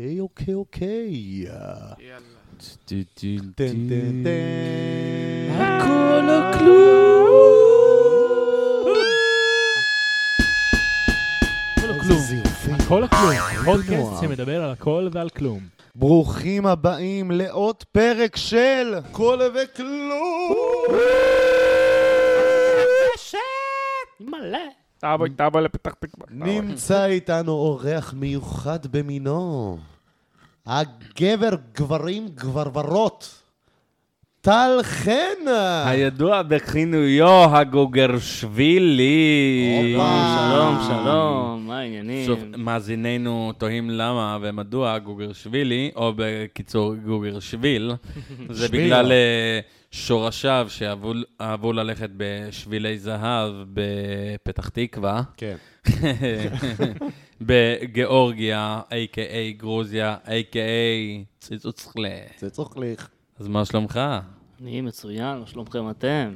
אוקיי. יאללה. הכל או כלום. הכל או כלום. פודקאסט שמדבר על הכל ועל כלום. ברוכים הבאים לעוד פרק של הכל וכלום. מלא. תאבא לפתח תקווה. נמצא איתנו אורח מיוחד במינו. הגבר גברים גברות. טל חנה. הידוע בכינויו הגוגרשווילי. שלום, שלום. מה העניינים? מאזינינו תוהים למה ומדוע גוגרשווילי, או בקיצור גוגרשוויל, זה בגלל שורשיו שאהבו ללכת בשבילי זהב בפתח תקווה. כן. בגיאורגיה, a.k.a. גרוזיה, a.k.a. ציצוצחלך. ציצוצחלך. אז מה שלומך? אני מצוין, מה שלומכם אתם?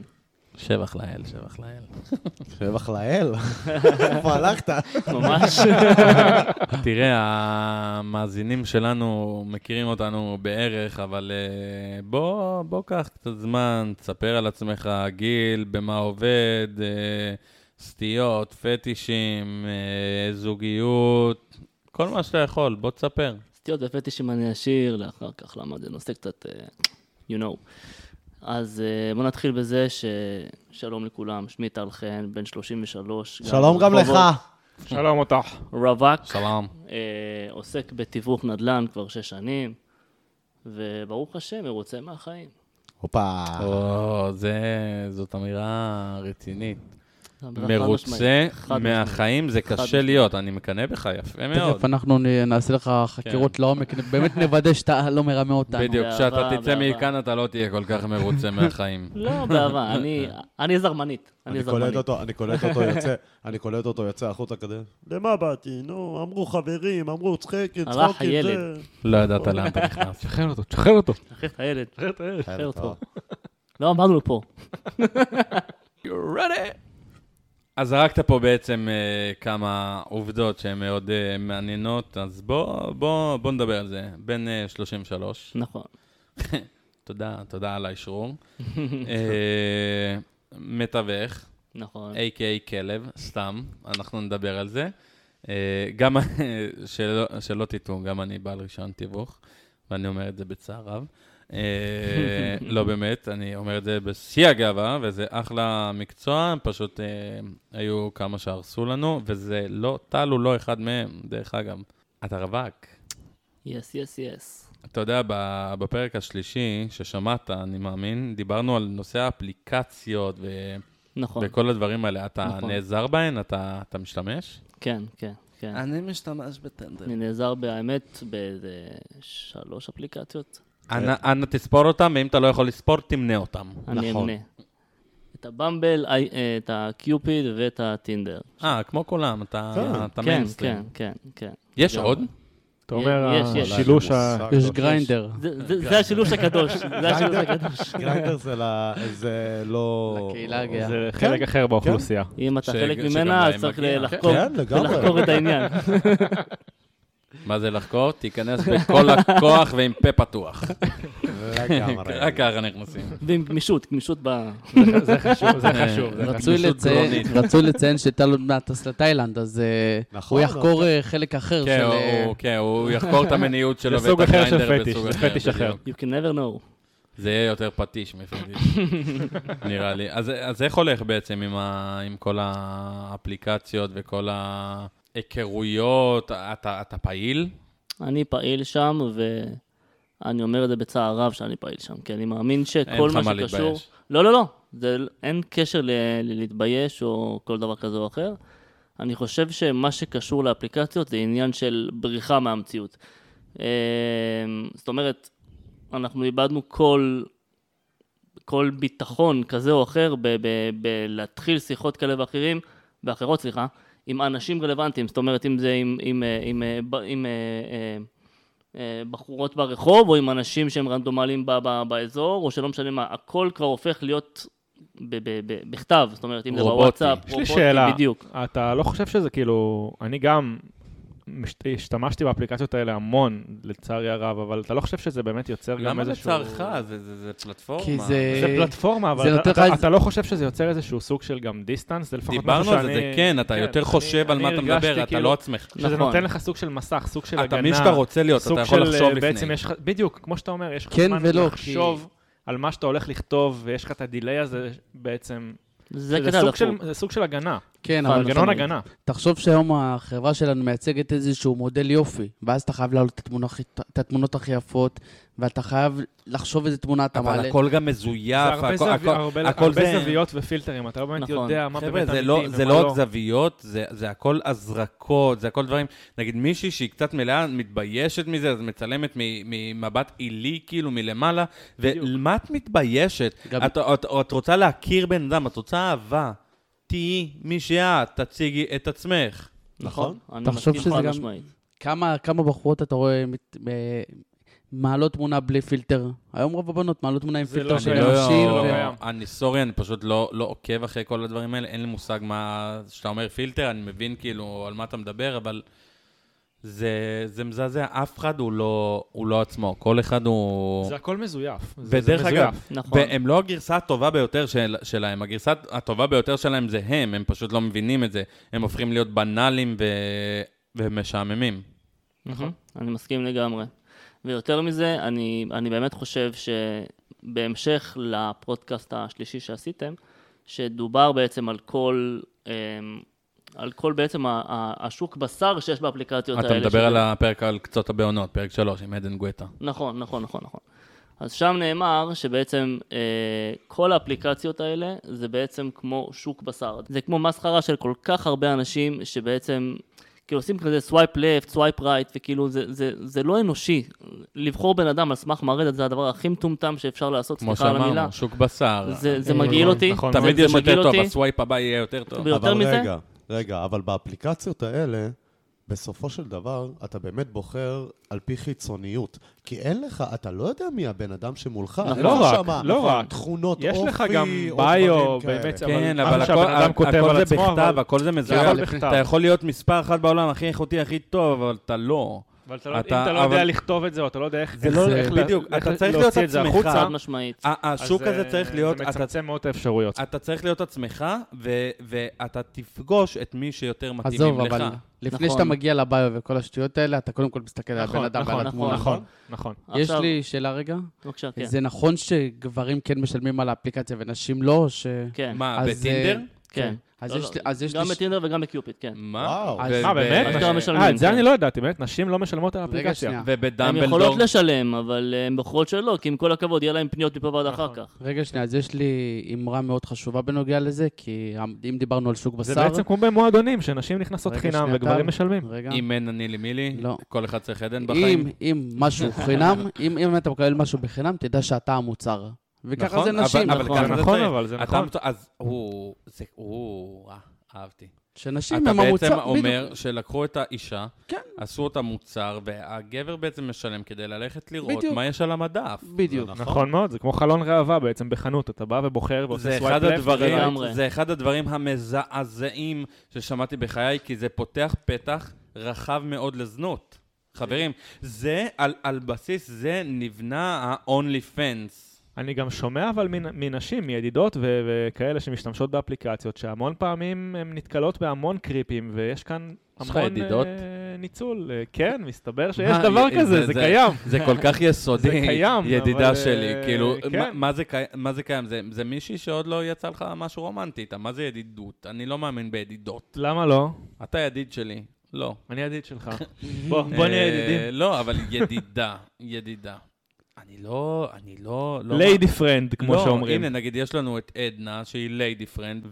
שבח לאל, שבח לאל. שבח לאל? איפה הלכת? ממש. תראה, המאזינים שלנו מכירים אותנו בערך, אבל בוא קח קצת זמן, תספר על עצמך, גיל, במה עובד, סטיות, פטישים, זוגיות, כל מה שאתה יכול, בוא תספר. סטיות ופטישים אני אשאיר, לאחר כך למד, זה נושא קצת, you know. אז בוא נתחיל בזה ששלום לכולם, שמי טל חן, בן 33. שלום גם לך. שלום אותך. רווק. שלום. עוסק בתיווך נדל"ן כבר 6 שנים, וברוך השם, מרוצה מהחיים. הופה. זאת אמירה רצינית. מרוצה מהחיים, זה קשה להיות, אני מקנא בך, יפה מאוד. תכף אנחנו נעשה לך חקירות לעומק, באמת נוודא שאתה לא מרמה אותנו. בדיוק, כשאתה תצא מכאן אתה לא תהיה כל כך מרוצה מהחיים. לא, בעבר, אני זרמנית. אני קולט אותו, יוצא החוצה כדי. למה באתי? נו, אמרו חברים, אמרו צחק. הלך הילד. לא ידעת לאן אתה נכנס. שחרר אותו, שחרר אותו. שחרר את הילד. לא, אמרנו לו פה. You're ready. אז זרקת פה בעצם כמה עובדות שהן מאוד מעניינות, אז בוא נדבר על זה. בן 33. נכון. תודה על האישרור. מתווך. נכון. A.K.A. כלב, סתם, אנחנו נדבר על זה. גם, שלא תיתו, גם אני בעל רישיון תיווך, ואני אומר את זה בצער רב. לא באמת, אני אומר את זה בשיא הגאווה, וזה אחלה מקצוע, פשוט היו כמה שהרסו לנו, וזה לא, טל הוא לא אחד מהם, דרך אגב. אתה רווק. Yes. אתה יודע, בפרק השלישי ששמעת, אני מאמין, דיברנו על נושא האפליקציות וכל הדברים האלה. אתה נעזר בהן? אתה משתמש? כן. אני משתמש בטנדר. אני נעזר באמת ב3 אפליקציות. אנא תספור אותם, ואם אתה לא יכול לספור, תמנה אותם. אני אמנה. את הבמבל, את הקיופיד ואת הטינדר. כמו כולם, אתה מיינסטרים. כן. יש עוד? אתה אומר, השילוש ה... יש גריינדר. זה השילוש הקדוש. גריינדר זה לא... לקהילה הגאה. זה חלק אחר באוכלוסייה. אם אתה חלק ממנה, אז צריך לחקור את העניין. מה זה לחקור? תיכנס בכל הכוח ועם פה פתוח. רק ככה נכנסים. ועם גמישות ב... זה חשוב, זה חשוב. רצוי לציין שאתה עוד מעט טס לתאילנד, אז הוא יחקור חלק אחר של... כן, הוא יחקור את המיניות שלו ואת הגריינדר בסוג אחר. זה פטיש אחר. You can never know. זה יהיה יותר פטיש מפטיש, נראה לי. אז איך הולך בעצם עם כל האפליקציות וכל ה... היכרויות, אתה פעיל? אני פעיל שם, ואני אומר את זה בצער רב שאני פעיל שם, כי אני מאמין שכל מה שקשור... לא, אין קשר להתבייש או כל דבר כזה או אחר. אני חושב שמה שקשור לאפליקציות זה עניין של בריחה מהמציאות. זאת אומרת, אנחנו איבדנו כל ביטחון כזה או אחר בלהתחיל שיחות כאלה ואחרות, עם אנשים רלוונטיים, זאת אומרת, אם זה עם בחורות ברחוב, או עם אנשים שהם רנדומליים באזור, או שלא משנה מה, הכל כבר הופך להיות בכתב, זאת אומרת, אם זה בוואטסאפ, רובוטי, בדיוק. אתה לא חושב שזה כאילו, אני גם השתמשתי באפליקציות האלה המון, לצערי הרב, אבל אתה לא חושב שזה באמת יוצר גם איזשהו... למה לצערך? זה פלטפורמה. כי זה פלטפורמה, אבל אתה לא חושב שזה יוצר איזשהו סוג של גם דיסטנס? זה לפחות משהו שאני... דיברנו על זה, כן, אתה יותר חושב על מה אתה מדבר, אתה לא עצמך. שזה נותן לך סוג של מסך, סוג של הגנה. אתה מי שאתה רוצה להיות, אתה יכול לחשוב לפני. בדיוק, כמו שאתה אומר, יש לך זמן לחשוב על מה שאתה הולך לכתוב, ויש לך את הדילי הזה בעצם... זה סוג של הגנה. כן, אבל גנון הגנה. תחשוב שהיום החברה שלנו מייצגת איזשהו מודל יופי, ואז אתה חייב להעלות את התמונות הכי יפות, ואתה חייב לחשוב איזה תמונה אתה מעלה. אבל הכל גם מזויף. זה הרבה זוויות ופילטרים, אתה לא באמת יודע מה באמת אמיתי. זה לא רק זוויות, זה הכל הזרקות, זה הכל דברים. נגיד מישהי שהיא קצת מלאה, מתביישת מזה, אז מצלמת ממבט עילי, כאילו מלמעלה, ומה את מתביישת? את רוצה להכיר בן אדם, את רוצה אהבה. תהיי מי שאת, תציגי את עצמך. נכון? אני חושב שזה גם... כמה בחורות אתה רואה מעלות תמונה בלי פילטר? היום רוב הבנות מעלות תמונה עם פילטר של אנשים. אני סורי, אני פשוט לא עוקב אחרי כל הדברים האלה. אין לי מושג מה... שאתה אומר פילטר, אני מבין כאילו על מה אתה מדבר, אבל זה מזעזע. אף אחד הוא לא עצמו. כל אחד הוא... זה הכל מזויף. ודרך אגב, והם לא הגרסה הטובה ביותר שלהם. הגרסה הטובה ביותר שלהם זה הם. הם פשוט לא מבינים את זה. הם הופכים להיות בנאליים ומשעממים. נכון. אני מסכים לגמרי. ויותר מזה, אני באמת חושב שבהמשך לפודקאסט השלישי שעשיתם, שדובר בעצם על כל... על כל בעצם השוק בשר שיש באפליקציות האלה. אתה מדבר על הפרק על קצות הבעונות, פרק 3 עם עדן גואטה. נכון, נכון, נכון, נכון. אז שם נאמר שבעצם כל האפליקציות האלה זה בעצם כמו שוק בשר. זה כמו מסחרה של כל כך הרבה אנשים שבעצם כאילו עושים כזה סווייפ לפט, סווייפ רייט, וכאילו זה לא אנושי. לבחור בן אדם על סמך מרדת, זה הדבר הכי מטומטם שאפשר לעשות, סליחה על המילה. כמו שאמרנו, שוק בשר. זה מגעיל אותי. תמיד יש יותר טוב, הסווייפ הבא יהיה יותר טוב. ויותר מזה? רגע, אבל באפליקציות האלה, בסופו של דבר, אתה באמת בוחר על פי חיצוניות. כי אין לך, אתה לא יודע מי הבן אדם שמולך. לא רק. תכונות אופי. יש לך גם ביו, באמת. כן, אבל הכל זה בכתב, הכל זה מזוהה. אתה יכול להיות מספר אחד בעולם הכי איכותי, הכי טוב, אבל אתה לא. אבל אם אתה לא יודע לכתוב את זה, או אתה לא יודע איך בדיוק, אתה צריך להיות עצמך. השוק הזה צריך להיות... זה מצמצם מאוד האפשרויות. אתה צריך להיות עצמך, ואתה תפגוש את מי שיותר מתאימים לך. לפני שאתה מגיע לביו וכל השטויות האלה, אתה קודם כל מסתכל על הבן אדם ועל התמונה. נכון. יש לי שאלה רגע. זה נכון שגברים כן משלמים על האפליקציה ונשים לא? מה, בטינדר? כן. גם בטינדר וגם בקיופיד, כן. וואו. באמת? את זה אני לא יודעת, באמת, נשים לא משלמות על האפליקציה. הן יכולות לשלם, אבל הן בוחרות שלא, כי עם כל הכבוד יהיה להן פניות מפה ועד אחר כך. רגע שנייה, אז יש לי אמרה מאוד חשובה בנוגע לזה, כי אם דיברנו על שוק בשר... זה בעצם כמו במועדונים, שנשים נכנסות חינם וגברים משלמים. אם אין אני למילי, כל אחד צריך עדן בחיים. אם משהו חינם, אם אתה מקבל משהו בחינם, תדע שאתה המוצר. וככה זה נשים, נכון. אז הוא, אהבתי. שנשים הם המוצר. אתה בעצם אומר שלקחו את האישה, עשו אותה מוצר, והגבר בעצם משלם כדי ללכת לראות מה יש על המדף. בדיוק. נכון מאוד, זה כמו חלון ראווה בעצם בחנות, אתה בא ובוחר ועושה סווייפ לפט. זה אחד הדברים המזעזעים ששמעתי בחיי, כי זה פותח פתח רחב מאוד לזנות. חברים, זה על בסיס זה נבנה ה-only fans. אני גם שומע אבל מנשים, מידידות וכאלה שמשתמשות באפליקציות, שהמון פעמים הן נתקלות בהמון קריפים, ויש כאן המון ניצול. כן, מסתבר שיש דבר כזה, זה קיים. זה כל כך יסודי, ידידה שלי. כאילו, מה זה קיים? זה מישהי שעוד לא יצא לך משהו רומנטי, מה זה ידידות? אני לא מאמין בידידות. למה לא? אתה ידיד שלי. לא. אני ידיד שלך. בוא נהיה ידידים. לא, אבל ידידה. אני לא... ליידי פרנד, כמו שאומרים. הנה, נגיד, יש לנו את עדנה, שהיא ליידי פרנד,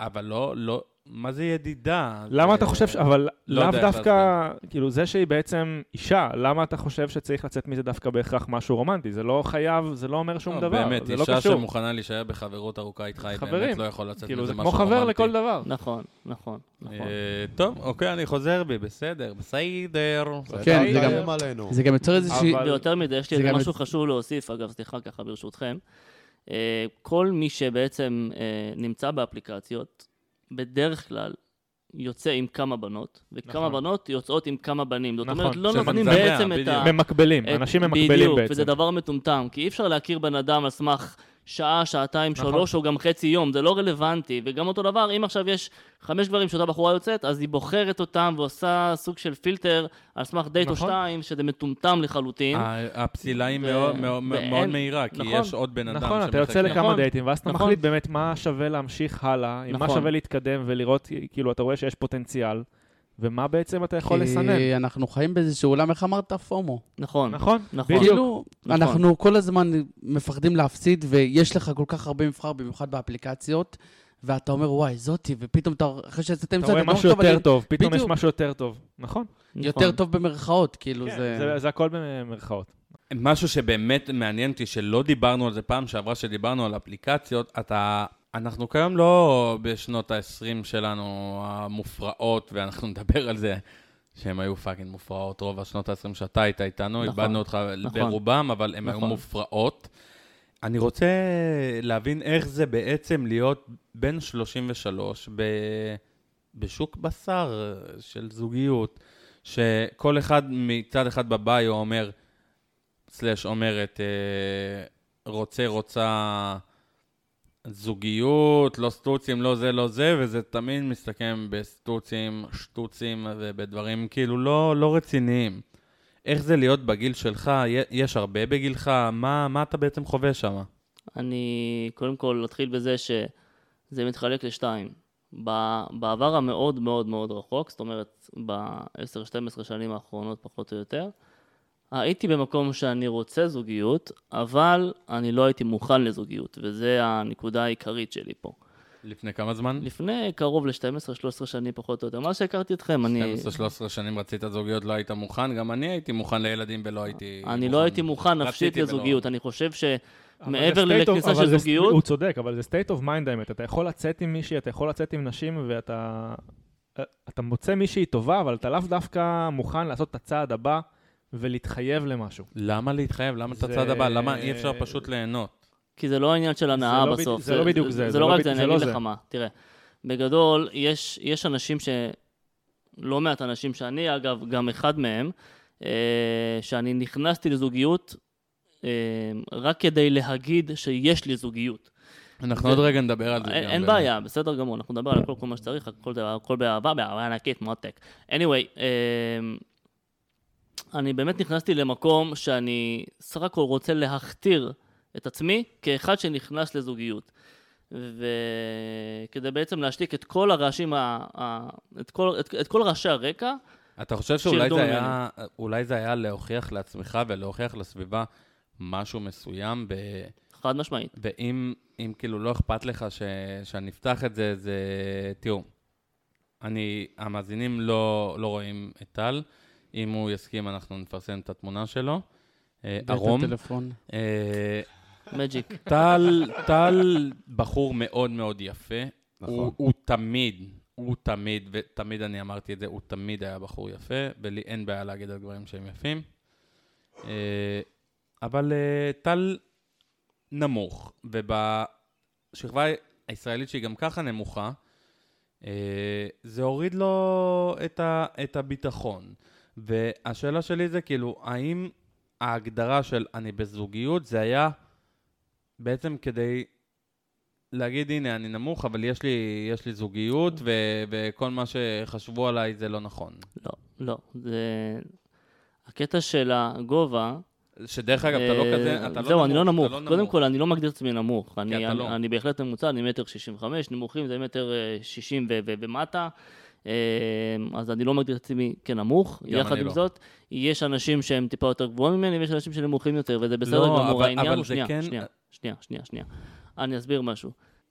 אבל לא... מה זה ידידה? למה אתה חושב ש... אבל לאו דווקא... כאילו, זה שהיא בעצם אישה, למה אתה חושב שצריך לצאת מזה דווקא בהכרח משהו רומנטי? זה לא חייב, זה לא אומר שום דבר. באמת, אישה שמוכנה להישאר בחברות ארוכה איתך, היא באמת לא יכולה לצאת מזה משהו רומנטי. כאילו, זה כמו חבר לכל דבר. נכון. טוב, אוקיי, אני חוזר בי, בסדר. כן, זה גם יוצר איזושהי... ויותר מדי, יש לי משהו חשוב להוסיף, אגב, סליחה ככה ברשותכם. כל מי שבעצם נמצא באפליקציות, בדרך כלל יוצא עם כמה בנות, וכמה בנות יוצאות עם כמה בנים. זאת אומרת, לא נותנים בעצם את ה... ממקבלים, אנשים ממקבלים בעצם. בדיוק, וזה דבר מטומטם, כי אי אפשר להכיר בן אדם על סמך שעה, שעתיים, שלוש, או גם חצי יום, זה לא רלוונטי. וגם אותו דבר, אם עכשיו יש 5 גברים שאותה בחורה יוצאת, אז היא בוחרת אותם ועושה סוג של פילטר על סמך דייט או 2, שזה מטומטם לחלוטין. הפסילה היא מאוד מהירה, כי יש עוד בן אדם. נכון, אתה יוצא לכמה דייטים, ואז אתה מחליט באמת מה שווה להמשיך הלאה, עם מה שווה להתקדם ולראות, כאילו, אתה רואה שיש פוטנציאל. ומה בעצם אתה יכול לסנן? כי אנחנו חיים באיזשהו עולם, איך אמרת? פומו. נכון. נכון? נכון. כאילו, אנחנו כל הזמן מפחדים להפסיד, ויש לך כל כך הרבה מבחר, במיוחד באפליקציות, ואתה אומר, וואי, זאתי, ופתאום אתה, אחרי שאתה רואה משהו יותר טוב, פתאום יש משהו יותר טוב. נכון? יותר טוב במרכאות, כאילו זה... זה הכל במרכאות. משהו שבאמת מעניין אותי, שלא דיברנו על זה פעם שעברה, שדיברנו על אפליקציות, אנחנו כיום לא בשנות ה-20 שלנו המופרעות, ואנחנו נדבר על זה, שהן היו פאקינג מופרעות. רוב השנות ה-20 שאתה היית איתנו, איבדנו אותך ברובם, אבל הן היו מופרעות. אני רוצה להבין איך זה בעצם להיות בין 33 בשוק בשר של זוגיות, שכל אחד מצד אחד בביו אומר, סלש אומרת, רוצה, זוגיות, לא סטוצים, לא זה, לא זה, וזה תמיד מסתכם בסטוצים, שטוצים ובדברים כאילו לא רציניים. איך זה להיות בגיל שלך? יש הרבה בגילך? מה אתה בעצם חווה שם? אני קודם כל אתחיל בזה שזה מתחלק לשתיים. בעבר המאוד מאוד מאוד רחוק, זאת אומרת ב-10-12 שנים האחרונות פחות או יותר, הייתי במקום שאני רוצה זוגיות, אבל אני לא הייתי מוכן לזוגיות, וזה הנקודה העיקרית שלי פה. לפני כמה זמן? לפני קרוב ל-12-13 שנים פחות או יותר. מה שהכרתי אתכם, אני... 12-13 שנים רצית זוגיות, לא היית מוכן, גם אני הייתי מוכן לילדים ולא הייתי... אני לא הייתי מוכן נפשית לזוגיות, אני חושב ש... מעבר לכניסה של זוגיות... הוא צודק, אבל זה state of mind האמת, אתה יכול לצאת עם מישהי, אתה יכול לצאת עם נשים, ואתה מוצא מישהי טובה, אבל אתה לאו דווקא מוכן לעשות את הצעד הבא, ולהתחייב למשהו. למה להתחייב? למה את הצד הבא? למה אי אפשר פשוט ליהנות? כי זה לא העניין של הנאה בסוף. זה לא בדיוק זה. זה לא רק זה, אני אגיד לך מה. תראה, בגדול, יש אנשים לא מעט אנשים שאני, אגב, גם אחד מהם, שאני נכנסתי לזוגיות רק כדי להגיד שיש לי זוגיות. אנחנו עוד רגע נדבר על זה. אין בעיה, בסדר גמור, אנחנו נדבר על כל מה שצריך, הכל באהבה, באהבה ענקית, מותק. Anyway, אני באמת נכנסתי למקום שאני סך הכל רוצה להכתיר את עצמי כאחד שנכנס לזוגיות. וכדי בעצם להשתיק את כל הרעשים, את כל רעשי הרקע. אתה חושב שאולי זה היה להוכיח לעצמך ולהוכיח לסביבה משהו מסוים? חד משמעית. ואם כאילו לא אכפת לך שאני אפתח את זה, זה... תראו, המאזינים לא רואים את טל. אם הוא יסכים, אנחנו נפרסם את התמונה שלו. ארום. טלפון. מג'יק. טל בחור מאוד מאוד יפה. הוא תמיד, ותמיד אני אמרתי את זה, הוא תמיד היה בחור יפה, ולי אין בעיה להגיד על גברים שהם יפים. אבל טל נמוך, ובשכבה הישראלית שהיא גם ככה נמוכה, זה הוריד לו את הביטחון. והשאלה שלי זה כאילו, האם ההגדרה של אני בזוגיות זה היה בעצם כדי להגיד, הנה, אני נמוך, אבל יש לי זוגיות, וכל מה שחשבו עליי זה לא נכון. לא. זה... הקטע של הגובה... שדרך אגב, אתה לא כזה, אתה לא נמוך. זהו, אני לא נמוך. קודם כל, אני לא מגדיר עצמי נמוך. אני בהחלט ממוצע, אני 1.65 מטר, נמוכים זה 1.60 ומטה. אז אני לא מגדיר את עצמי כנמוך, יחד עם זאת, יש אנשים שהם טיפה יותר גבוהים ממני, ויש אנשים שנמוכים יותר, וזה בסדר גמור, העניין הוא שנייה. אני אסביר משהו.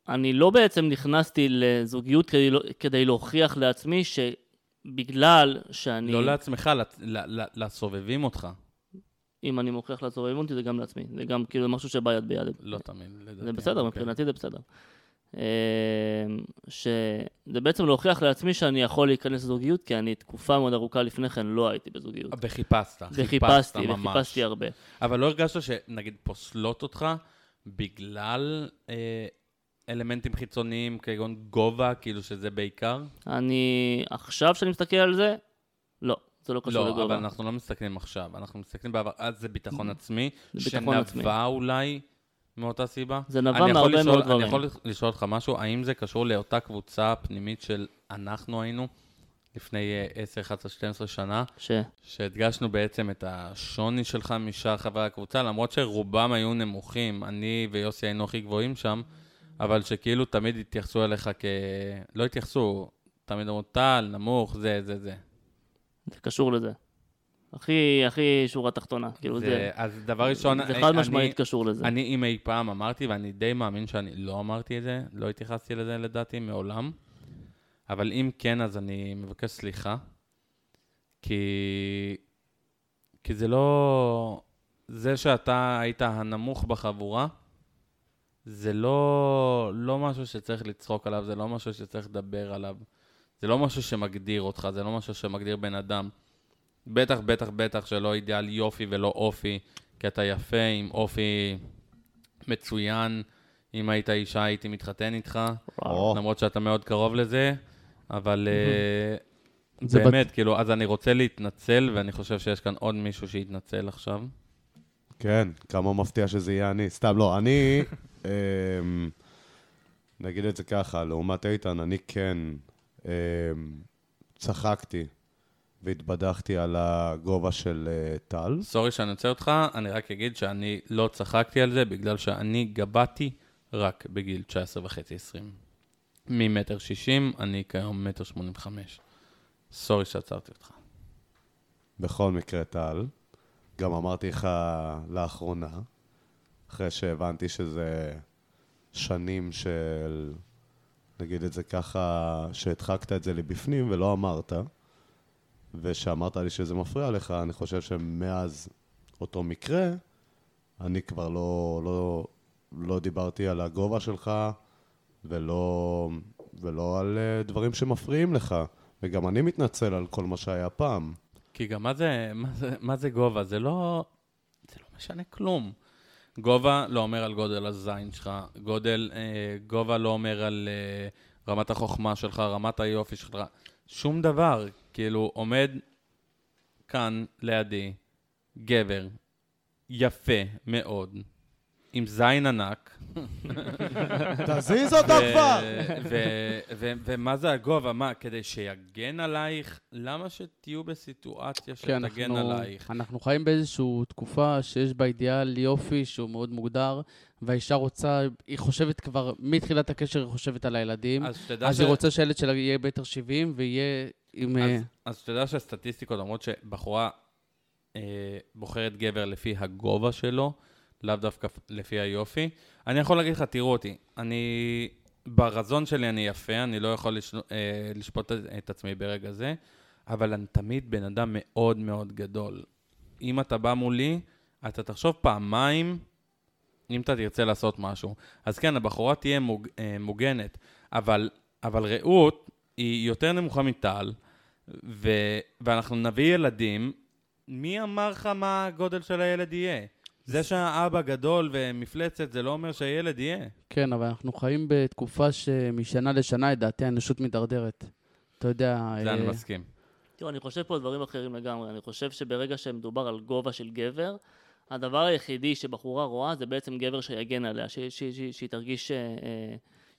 אני לא בעצם נכנסתי לזוגיות כדי להוכיח לעצמי שבגלל שאני... לא לעצמך, לסובבים אותך. אם אני מוכיח לסובבים אותי, זה גם לעצמי. זה גם כאילו משהו שבא יד ביד. לא תמיד. זה בסדר, מבחינתי זה בסדר. שזה בעצם להוכיח לעצמי שאני יכול להיכנס לזוגיות, כי אני תקופה מאוד ארוכה לפני כן לא הייתי בזוגיות. וחיפשתי הרבה. אבל לא הרגשת שנגיד פוסלות אותך בגלל אלמנטים חיצוניים כגון גובה, כאילו שזה בעיקר? אני, עכשיו שאני מסתכל על זה, לא, זה לא קשור לגובה. לא, אבל אנחנו לא מסתכלים עכשיו, אנחנו מסתכלים בעבר, אז זה ביטחון עצמי, שנבע אולי מאותה סיבה. זה נבע מהרבה מאוד דברים. אני יכול לשאול לך משהו, האם זה קשור לאותה קבוצה פנימית של אנחנו היינו? לפני 10, 11, 12 שנה, שהדגשנו בעצם את השוני של חמישה חברי הקבוצה, למרות שרובם היו נמוכים, אני ויוסי היינו הכי גבוהים שם, אבל שכאילו תמיד התייחסו אליך לא התייחסו, תמיד אמרו, טל, נמוך, זה, זה, זה. זה קשור לזה. הכי שורה תחתונה, כאילו זה... אז דבר ראשון... זה חד משמעית קשור לזה. אני אם אי פעם אמרתי, ואני די מאמין שאני לא אמרתי את זה, לא התייחסתי לזה לדעתי מעולם, אבל אם כן, אז אני מבקש סליחה, כי זה לא... זה שאתה היית הנמוך בחבורה, זה לא משהו שצריך לצחוק עליו, זה לא משהו שצריך לדבר עליו, זה לא משהו שמגדיר אותך, זה לא משהו שמגדיר בן אדם. בטח, בטח, בטח שלא אידיאל יופי ולא אופי, כי אתה יפה עם אופי מצוין, אם היית אישה, הייתי מתחתן איתך, למרות שאתה מאוד קרוב לזה, אבל באמת, כאילו, אז אני רוצה להתנצל, ואני חושב שיש כאן עוד מישהו שיתנצל עכשיו. כן, כמה מפתיע שזה יהיה אני. סתם, לא, אני, נגיד את זה ככה, לעומת איתן, אני כן צחקתי והתבדחתי על הגובה של טל. סורי שאני יוצא אותך, אני רק אגיד שאני לא צחקתי על זה, בגלל שאני גבעתי, רק בגיל 19 וחצי 20. ממטר 60, אני כיום מטר 85. סורי שעצרתי אותך. בכל מקרה, טל, גם אמרתי לך לאחרונה, אחרי שהבנתי שזה שנים של, נגיד את זה ככה, שהדחקת את זה לבפנים ולא אמרת, ושאמרת לי שזה מפריע לך, אני חושב שמאז אותו מקרה, אני כבר לא דיברתי על הגובה שלך, ולא על דברים שמפריעים לך. וגם אני מתנצל על כל מה שהיה פעם. כי גם מה זה גובה? זה לא משנה כלום. גובה לא אומר על גודל הזין שלך. גובה לא אומר על רמת החוכמה שלך, רמת היופי שלך. שום דבר. כאילו, עומד כאן לידי גבר יפה מאוד. עם זין ענק. תזיז אותה כבר! ומה זה הגובה? מה, כדי שיגן עלייך? למה שתהיו בסיטואציה שתגן עלייך? אנחנו חיים באיזושהי תקופה שיש בה אידיאל יופי שהוא מאוד מוגדר, והאישה רוצה, היא חושבת כבר, מתחילת הקשר היא חושבת על הילדים, אז היא רוצה שהילד שלה יהיה בטר 70 ויהיה עם... אז שתדע שהסטטיסטיקות אומרות שבחורה בוחרת גבר לפי הגובה שלו, לאו דווקא לפי היופי. אני יכול להגיד לך, תראו אותי, אני, ברזון שלי אני יפה, אני לא יכול לשפוט את עצמי ברגע זה, אבל אני תמיד בן אדם מאוד מאוד גדול. אם אתה בא מולי, אתה תחשוב פעמיים, אם אתה תרצה לעשות משהו. אז כן, הבחורה תהיה מוגנת, אבל רעות היא יותר נמוכה מטל, ואנחנו נביא ילדים, מי אמר לך מה הגודל של הילד יהיה? זה שהאבא גדול ומפלצת, זה לא אומר שהילד יהיה. כן, אבל אנחנו חיים בתקופה שמשנה לשנה, לדעתי, האנושות מתדרדרת. אתה יודע... זה אני מסכים. תראו, אני חושב פה על דברים אחרים לגמרי. אני חושב שברגע שמדובר על גובה של גבר, הדבר היחידי שבחורה רואה זה בעצם גבר שיגן עליה, שהיא תרגיש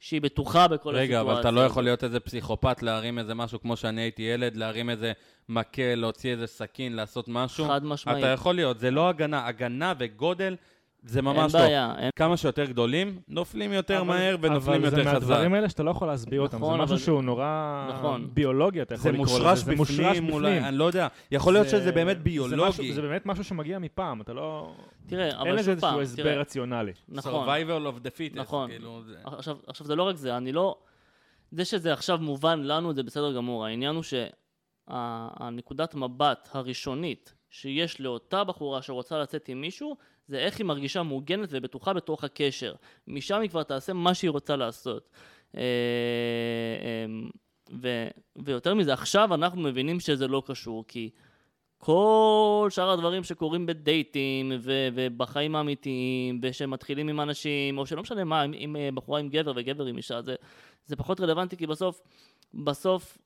שהיא בטוחה בכל הסיטואציה. רגע, אבל אתה לא יכול להיות איזה פסיכופת, להרים איזה משהו כמו שאני הייתי ילד, להרים איזה מקל, להוציא איזה סכין, לעשות משהו. חד משמעית. אתה יכול להיות, זה לא הגנה, הגנה וגודל, זה ממש לא. אין בעיה. כמה שיותר גדולים, נופלים יותר מהר ונופלים יותר חזק. אבל זה מהדברים האלה שאתה לא יכול להסביר אותם, זה משהו שהוא נורא ביולוגי, אתה יכול לקרוא לזה. זה מושרש בפנים, אולי, אני לא יודע. יכול להיות שזה באמת ביולוגי. זה באמת משהו שמגיע מפעם, אתה לא... תראה, אבל שוב פעם, הסבר רציונלי. נכון. Survival of the fittest. נכון. עכשיו, זה לא רק זה, אני לא... זה שזה עכשיו מובן לנו, זה בסדר גמור. העניין הוא שהנקודת מבט הראשונית שיש לאותה בחורה שרוצה לצאת עם מישהו, זה איך היא מרגישה מוגנת ובטוחה בתוך הקשר. משם היא כבר תעשה מה שהיא רוצה לעשות. ויותר מזה, עכשיו אנחנו מבינים שזה לא קשור, כי כל שאר הדברים שקורים בדייטים ובחיים האמיתיים, ושמתחילים עם אנשים, או שלא משנה מה, עם בחורה עם גבר וגבר עם אישה, זה פחות רלוונטי, כי בסוף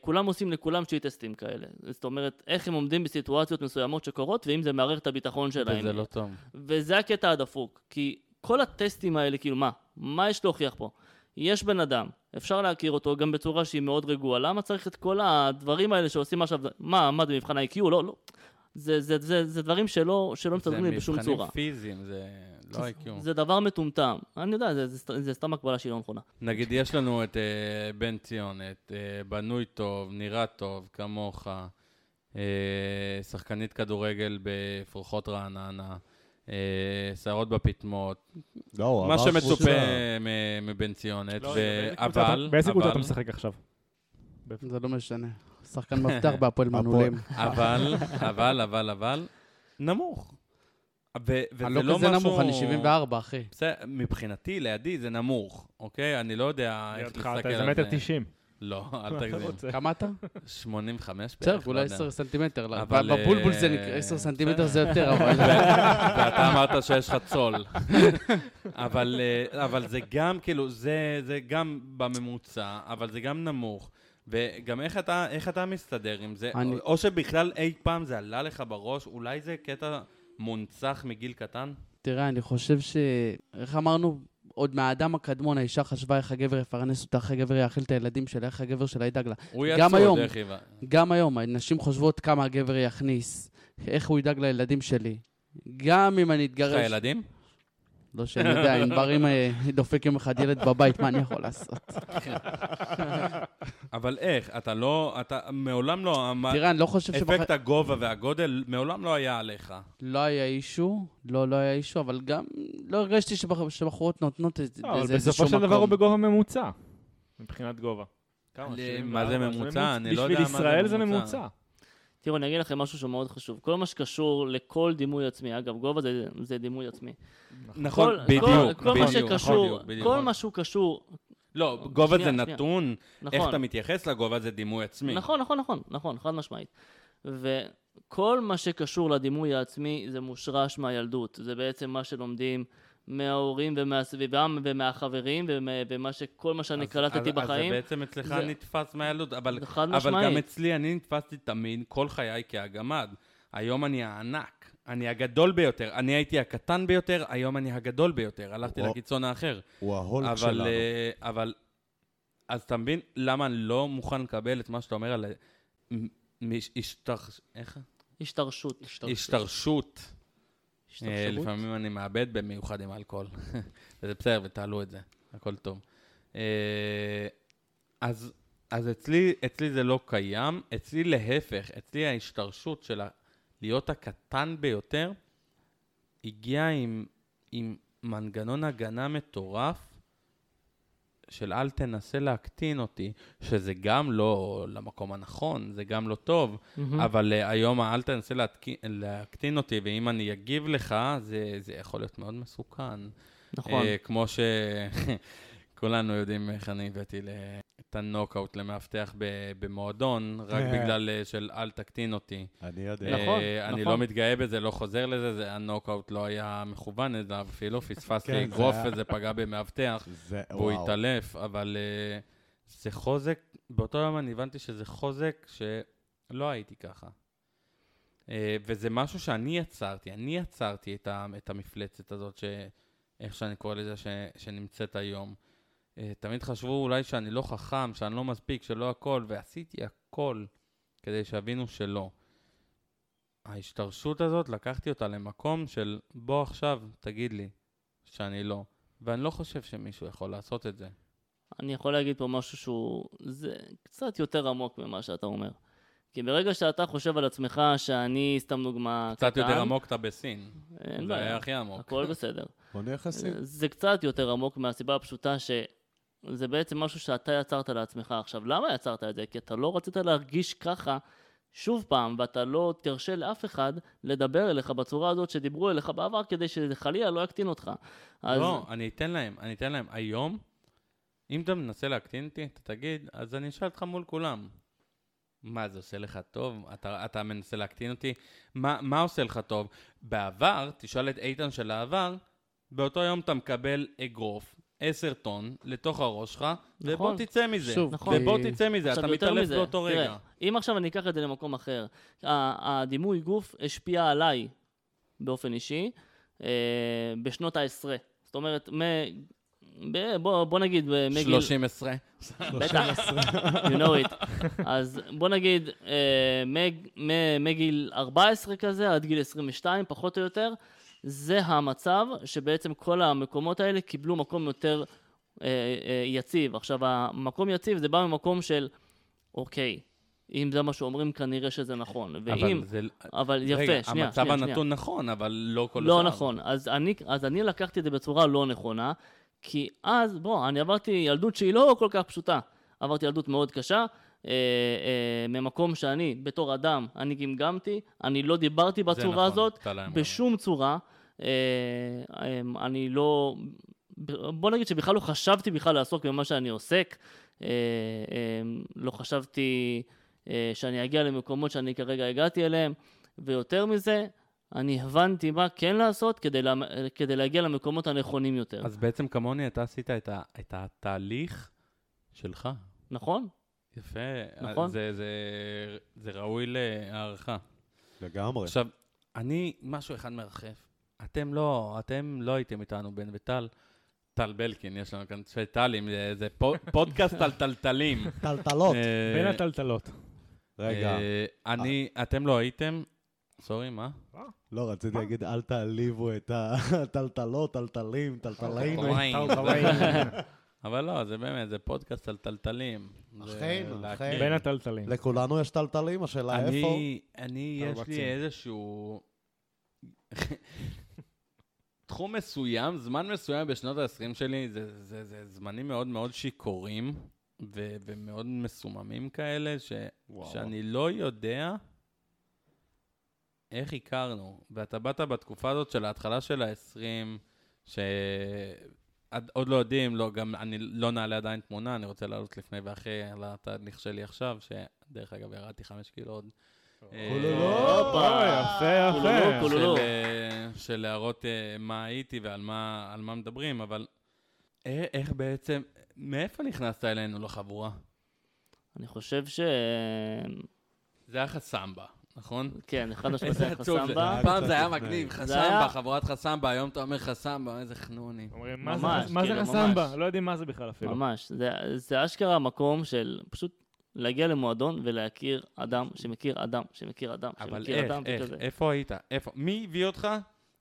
כולם עושים לכולם טסטים כאלה. זאת אומרת, איך הם עומדים בסיטואציות מסוימות שקורות, ואם זה מערער את הביטחון שלהם. וזה לא טוב. וזה הקטע הדפוק, כי כל הטסטים האלה, כאילו מה יש להוכיח פה? יש בן אדם, אפשר להכיר אותו גם בצורה שהיא מאוד רגועה. למה צריך את כל הדברים האלה שעושים עכשיו? מה עמד במבחן ה-IQ? לא. זה דברים שלא מצטרפים לי בשום צורה. זה מבחנים פיזיים, זה לא IQ. זה דבר מטומטם. אני יודע, זה סתם הקבלה שהיא לא נכונה. נגיד, יש לנו את בן ציון, את בנוי טוב, נראה טוב, כמוך, שחקנית כדורגל בפרחות רעננה, שערות בפתמות, מה שמצופה מבן ציונת, אבל... באיזה קבוצה אתה משחק עכשיו? זה לא משנה, שחקן מפתח בהפועל מנעולים. אבל, נמוך. אני לא כזה נמוך, אני 74, אחי. מבחינתי, לידי, זה נמוך, אוקיי? אני לא יודע איך להסתכל על זה. אתה 1.90 מטר. לא, אל תגזים. כמה אתה? 85 בערך. צריך, אולי 10 סנטימטר. בבולבול זה נקרא, 10 סנטימטר זה יותר, אבל... ואתה אמרת שיש לך צול. אבל זה גם, כאילו, זה גם בממוצע, אבל זה גם נמוך. וגם איך אתה מסתדר עם זה? או שבכלל אי פעם זה עלה לך בראש, אולי זה קטע מונצח מגיל קטן? תראה, אני חושב ש... איך אמרנו? עוד מהאדם הקדמון, האישה חשבה איך הגבר יפרנס אותה, איך הגבר יאכיל את הילדים שלה, איך הגבר שלה ידאג לה. גם היום, הנשים חושבות כמה הגבר יכניס, איך הוא ידאג לילדים שלי. גם אם אני אתגרש... איך הילדים? לא שאני יודע, אם דברים דופק יום אחד ילד בבית, מה אני יכול לעשות? אבל איך? אתה לא... אתה מעולם לא... תראה, אני לא חושב שבח... אפקט הגובה והגודל מעולם לא היה עליך. לא היה אישו, לא היה אישו, אבל גם לא הרגשתי שבחורות נותנות איזשהו מקום. אבל בסופו של דבר הוא בגובה ממוצע, מבחינת גובה. מה זה ממוצע? אני לא יודע מה זה ממוצע. בשביל ישראל זה ממוצע. תראו, אני אגיד לכם משהו שמאוד חשוב. כל מה שקשור לכל דימוי עצמי, אגב, גובה זה דימוי עצמי. נכון, בדיוק. כל מה שהוא קשור... לא, גובה זה נתון, איך אתה מתייחס לגובה זה דימוי עצמי. נכון, חד משמעית. וכל מה שקשור לדימוי העצמי זה מושרש מהילדות. זה בעצם מה שלומדים מההורים ומהסביבה ומהחברים וכל מה שאני קלטתי בחיים. אז זה בעצם אצלך נתפס מהילדות, אבל גם אצלי אני נתפסתי תמיד כל חיי כהגמד. היום אני הענק, אני הגדול ביותר, אני הייתי הקטן ביותר, היום אני הגדול ביותר, הלכתי לקיצון האחר. הוא ההולד שלנו. אבל, אז אתה מבין למה אני לא מוכן לקבל את מה שאתה אומר על... איך? השתרשות. השתרשות. לפעמים אני מאבד במיוחד עם אלכוהול. וזה בסדר, ותעלו את זה. הכל טוב. אז אצלי זה לא קיים, אצלי להפך, אצלי ההשתרשות של להיות הקטן ביותר, הגיע עם מנגנון הגנה מטורף, של אל תנסה להקטין אותי, שזה גם לא למקום הנכון, זה גם לא טוב, אבל היום אל תנסה להקטין אותי, ואם אני אגיב לך, זה יכול להיות מאוד מסוכן. נכון. כמו שכולנו יודעים איך אני הבאתי את הנוקאוט למאבטח במועדון, רק בגלל של אל תקטין אותי. אני יודע. נכון, נכון. אני לא מתגאה בזה, לא חוזר לזה, הנוקאוט לא היה מכוון את זה, אפילו פספס לי גרוף וזה פגע במאבטח, והוא התעלף, אבל זה חוזק, באותו יום אני הבנתי שזה חוזק שלא הייתי ככה. וזה משהו שאני יצרתי, את המפלצת הזאת, איך שאני קורא לזה שנמצאת היום. תמיד חשבו אולי שאני לא חכם, שאני לא מספיק, שלא הכל, ועשיתי הכל כדי שהבינו שלא. ההשתרשות הזאת, לקחתי אותה למקום של בוא עכשיו, תגיד לי שאני לא. ואני לא חושב שמישהו יכול לעשות את זה. אני יכול להגיד פה משהו שהוא קצת יותר עמוק ממה שאתה אומר. כי ברגע שאתה חושב על עצמך שאני סתם דוגמה... קצת יותר עמוק אתה בסין. זה היה הכי עמוק. הכל בסדר. זה קצת יותר עמוק מהסיבה הפשוטה שזה בעצם משהו שאתה יצרת לעצמך. עכשיו, למה יצרת את זה? כי אתה לא רצית להרגיש ככה שוב פעם, ואתה לא תרשה לאף אחד לדבר אליך בצורה הזאת שדיברו אליך בעבר, כדי שחלילה לא יקטין אותך. לא, אני אתן להם. היום, אם אתה מנסה להקטין אותי, אתה תגיד, אז אני אשאל אותך מול כולם. מה זה עושה לך טוב? אתה מנסה להקטין אותי? מה עושה לך טוב? בעבר, תשאל את איתן של העבר, באותו יום אתה מקבל אגרוף, 10 טון, לתוך הראש שלך, ובוא תצא מזה. ובוא תצא מזה, אתה מתעלף באותו רגע. אם עכשיו אני אקח את זה למקום אחר, הדימוי גוף השפיע עליי, באופן אישי, בשנות ה-10. זאת אומרת, בוא נגיד... 30-10. בטח, you know it. אז בוא נגיד, מגיל 14 כזה, עד גיל 22, פחות או יותר, זה המצב שבעצם כל המקומות האלה קיבלו מקום יותר יציב. עכשיו, המקום יציב זה בא ממקום של, אוקיי, אם זה מה שאומרים, כנראה שזה נכון. ואם, אבל יפה, רגע, שנייה. המצב הנתון נכון, אבל לא כל לא נכון. אז אני לקחתי את זה בצורה לא נכונה, כי אז, אני עברתי ילדות שהיא לא כל כך פשוטה. עברתי ילדות מאוד קשה, ממקום שאני, בתור אדם, אני גמגמתי, אני לא דיברתי בצורה נכון, הזאת, בשום צורה. אני לא... בוא נגיד שבכלל לא חשבתי בכלל לעסוק במה שאני עוסק. לא חשבתי... שאני אגיע למקומות שאני כרגע הגעתי אליהם, ויותר מזה, אני הבנתי מה כן לעשות כדי להגיע למקומות הנכונים יותר. אז בעצם כמוני אתה עשית את התהליך שלך. נכון. יפה. נכון. זה ראוי להערכה. לגמרי. עכשיו, אני משהו אחד מרחף. אתם לא הייתם איתנו בן וטל, טל בלקין, יש לנו כאן שתי טלים, זה פודקאסט על טלטלים. טלטלות. בין הטלטלות. רגע. אתם לא הייתם? סורי, מה? לא, רציתי להגיד, אל תעליבו את הטלטלות, טלטלים, טלטלים. אבל לא, זה באמת, זה פודקאסט על טלטלים. אכן. בין הטלטלים. לכולנו יש טלטלים, השאלה איפה? יש לי איזשהו... תחום מסוים, זמן מסוים בשנות ה-20 שלי, זה זמנים מאוד מאוד שיקורים ומאוד מסוממים כאלה, שאני לא יודע איך הכרנו. ואתה באת בתקופה הזאת של ההתחלה של ה-20, שעוד לא יודעים, גם אני לא נעלה עדיין תמונה, אני רוצה לעלות לפני ואחרי לתהליך שלי עכשיו, שדרך אגב ירדתי 5 קילו עוד. קולולו, יפה. של להראות מה הייתי ועל מה מדברים, אבל איך בעצם, מאיפה נכנסת אלינו לחבורה? אני חושב ש... זה היה חסמבה, נכון? כן, אחד השפטי חסמבה. פעם זה היה מגניב, חסמבה, חבורת חסמבה, היום אתה אומר חסמבה, איזה חנוני. מה זה חסמבה? לא יודעים מה זה בכלל אפילו. ממש, זה אשכרה המקום של פשוט... להגיע למועדון ולהכיר אדם שמכיר אדם שמכיר אדם שמכיר אדם וכזה. אבל איפה היית? מי הביא אותך?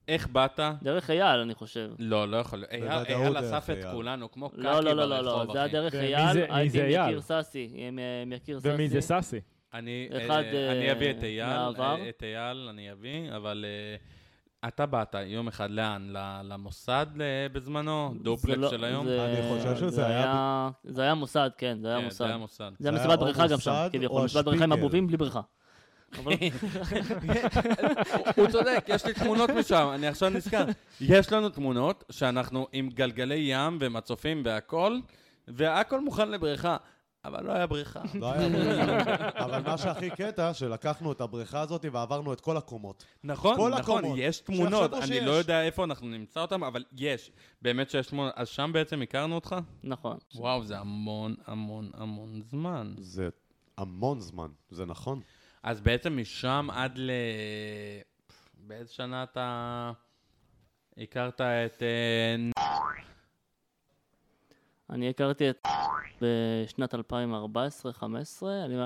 איך באת? דרך אייל, אני חושב. לא יכול. אייל אסף את כולנו, כמו קאקי ברחוב. לא, זה הדרך אייל. הייתי מכיר סאסי. ומי זה סאסי? אני אביא את אייל. את אייל אני אביא, אבל... אתה באת יום אחד לאן? למוסד בזמנו? דופלקס של היום? אני חושב שזה היה... זה היה מוסד, כן, זה היה מוסד. זה היה מסיבת בריכה גם שם, כביכול. מסיבת בריכה עם הבובים בלי בריכה. הוא צודק, יש לי תמונות משם, אני עכשיו נזכר. יש לנו תמונות שאנחנו עם גלגלי ים ומצופים והכל, והכל מוכן לבריכה. אבל לא היה בריכה. אבל מה שהכי קטע, שלקחנו את הבריכה הזאת ועברנו את כל הקומות. נכון, יש תמונות. אני לא יודע איפה אנחנו נמצא אותם, אבל יש. באמת שיש תמונות. אז שם בעצם הכרנו אותך? נכון. וואו, זה המון, המון, המון זמן. זה המון זמן, זה נכון. אז בעצם משם עד ל... באיזה שנה אתה... הכרת את... אני הכרתי את בשנת 2014-2015,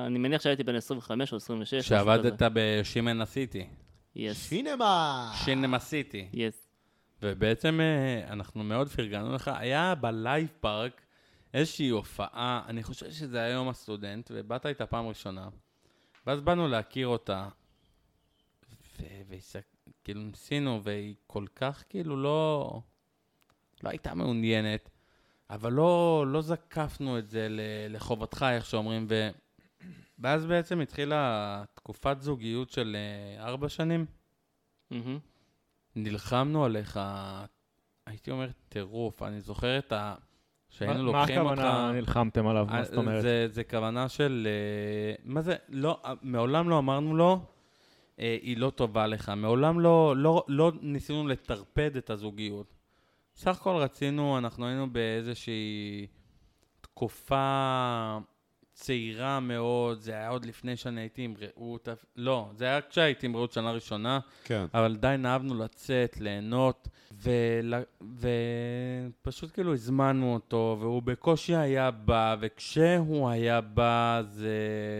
אני מניח שהייתי בין 25 או 26. שעבדת בשימנה סיטי. שינמה סיטי. ובעצם אנחנו מאוד פרגנו לך, היה בלייב פארק איזושהי הופעה, אני חושב שזה היה יום הסטודנט, ובאת איתה פעם ראשונה, ואז באנו להכיר אותה, וכאילו נסינו, והיא כל כך כאילו לא הייתה מעוניינת, אבל לא זקפנו את זה לחובתך, איך שאומרים, ואז בעצם התחילה תקופת זוגיות של 4 שנים. נלחמנו עליך, הייתי אומר, טירוף. אני זוכר את שהיינו לוקחים אותך... מה הכוונה נלחמתם עליו? מה זאת אומרת? זה כוונה של... מה זה? לא, מעולם לא אמרנו לו, היא לא טובה לך. מעולם לא ניסינו לטרפד את הזוגיות. סך הכל רצינו, אנחנו היינו באיזושהי תקופה צעירה מאוד, זה היה עוד לפני שאני הייתי עם רעות... לא, זה היה כשהייתי עם רעות שנה ראשונה, כן. אבל דיין אהבנו לצאת, ליהנות, ופשוט כאילו הזמנו אותו, והוא בקושי היה בא, וכשהוא היה בא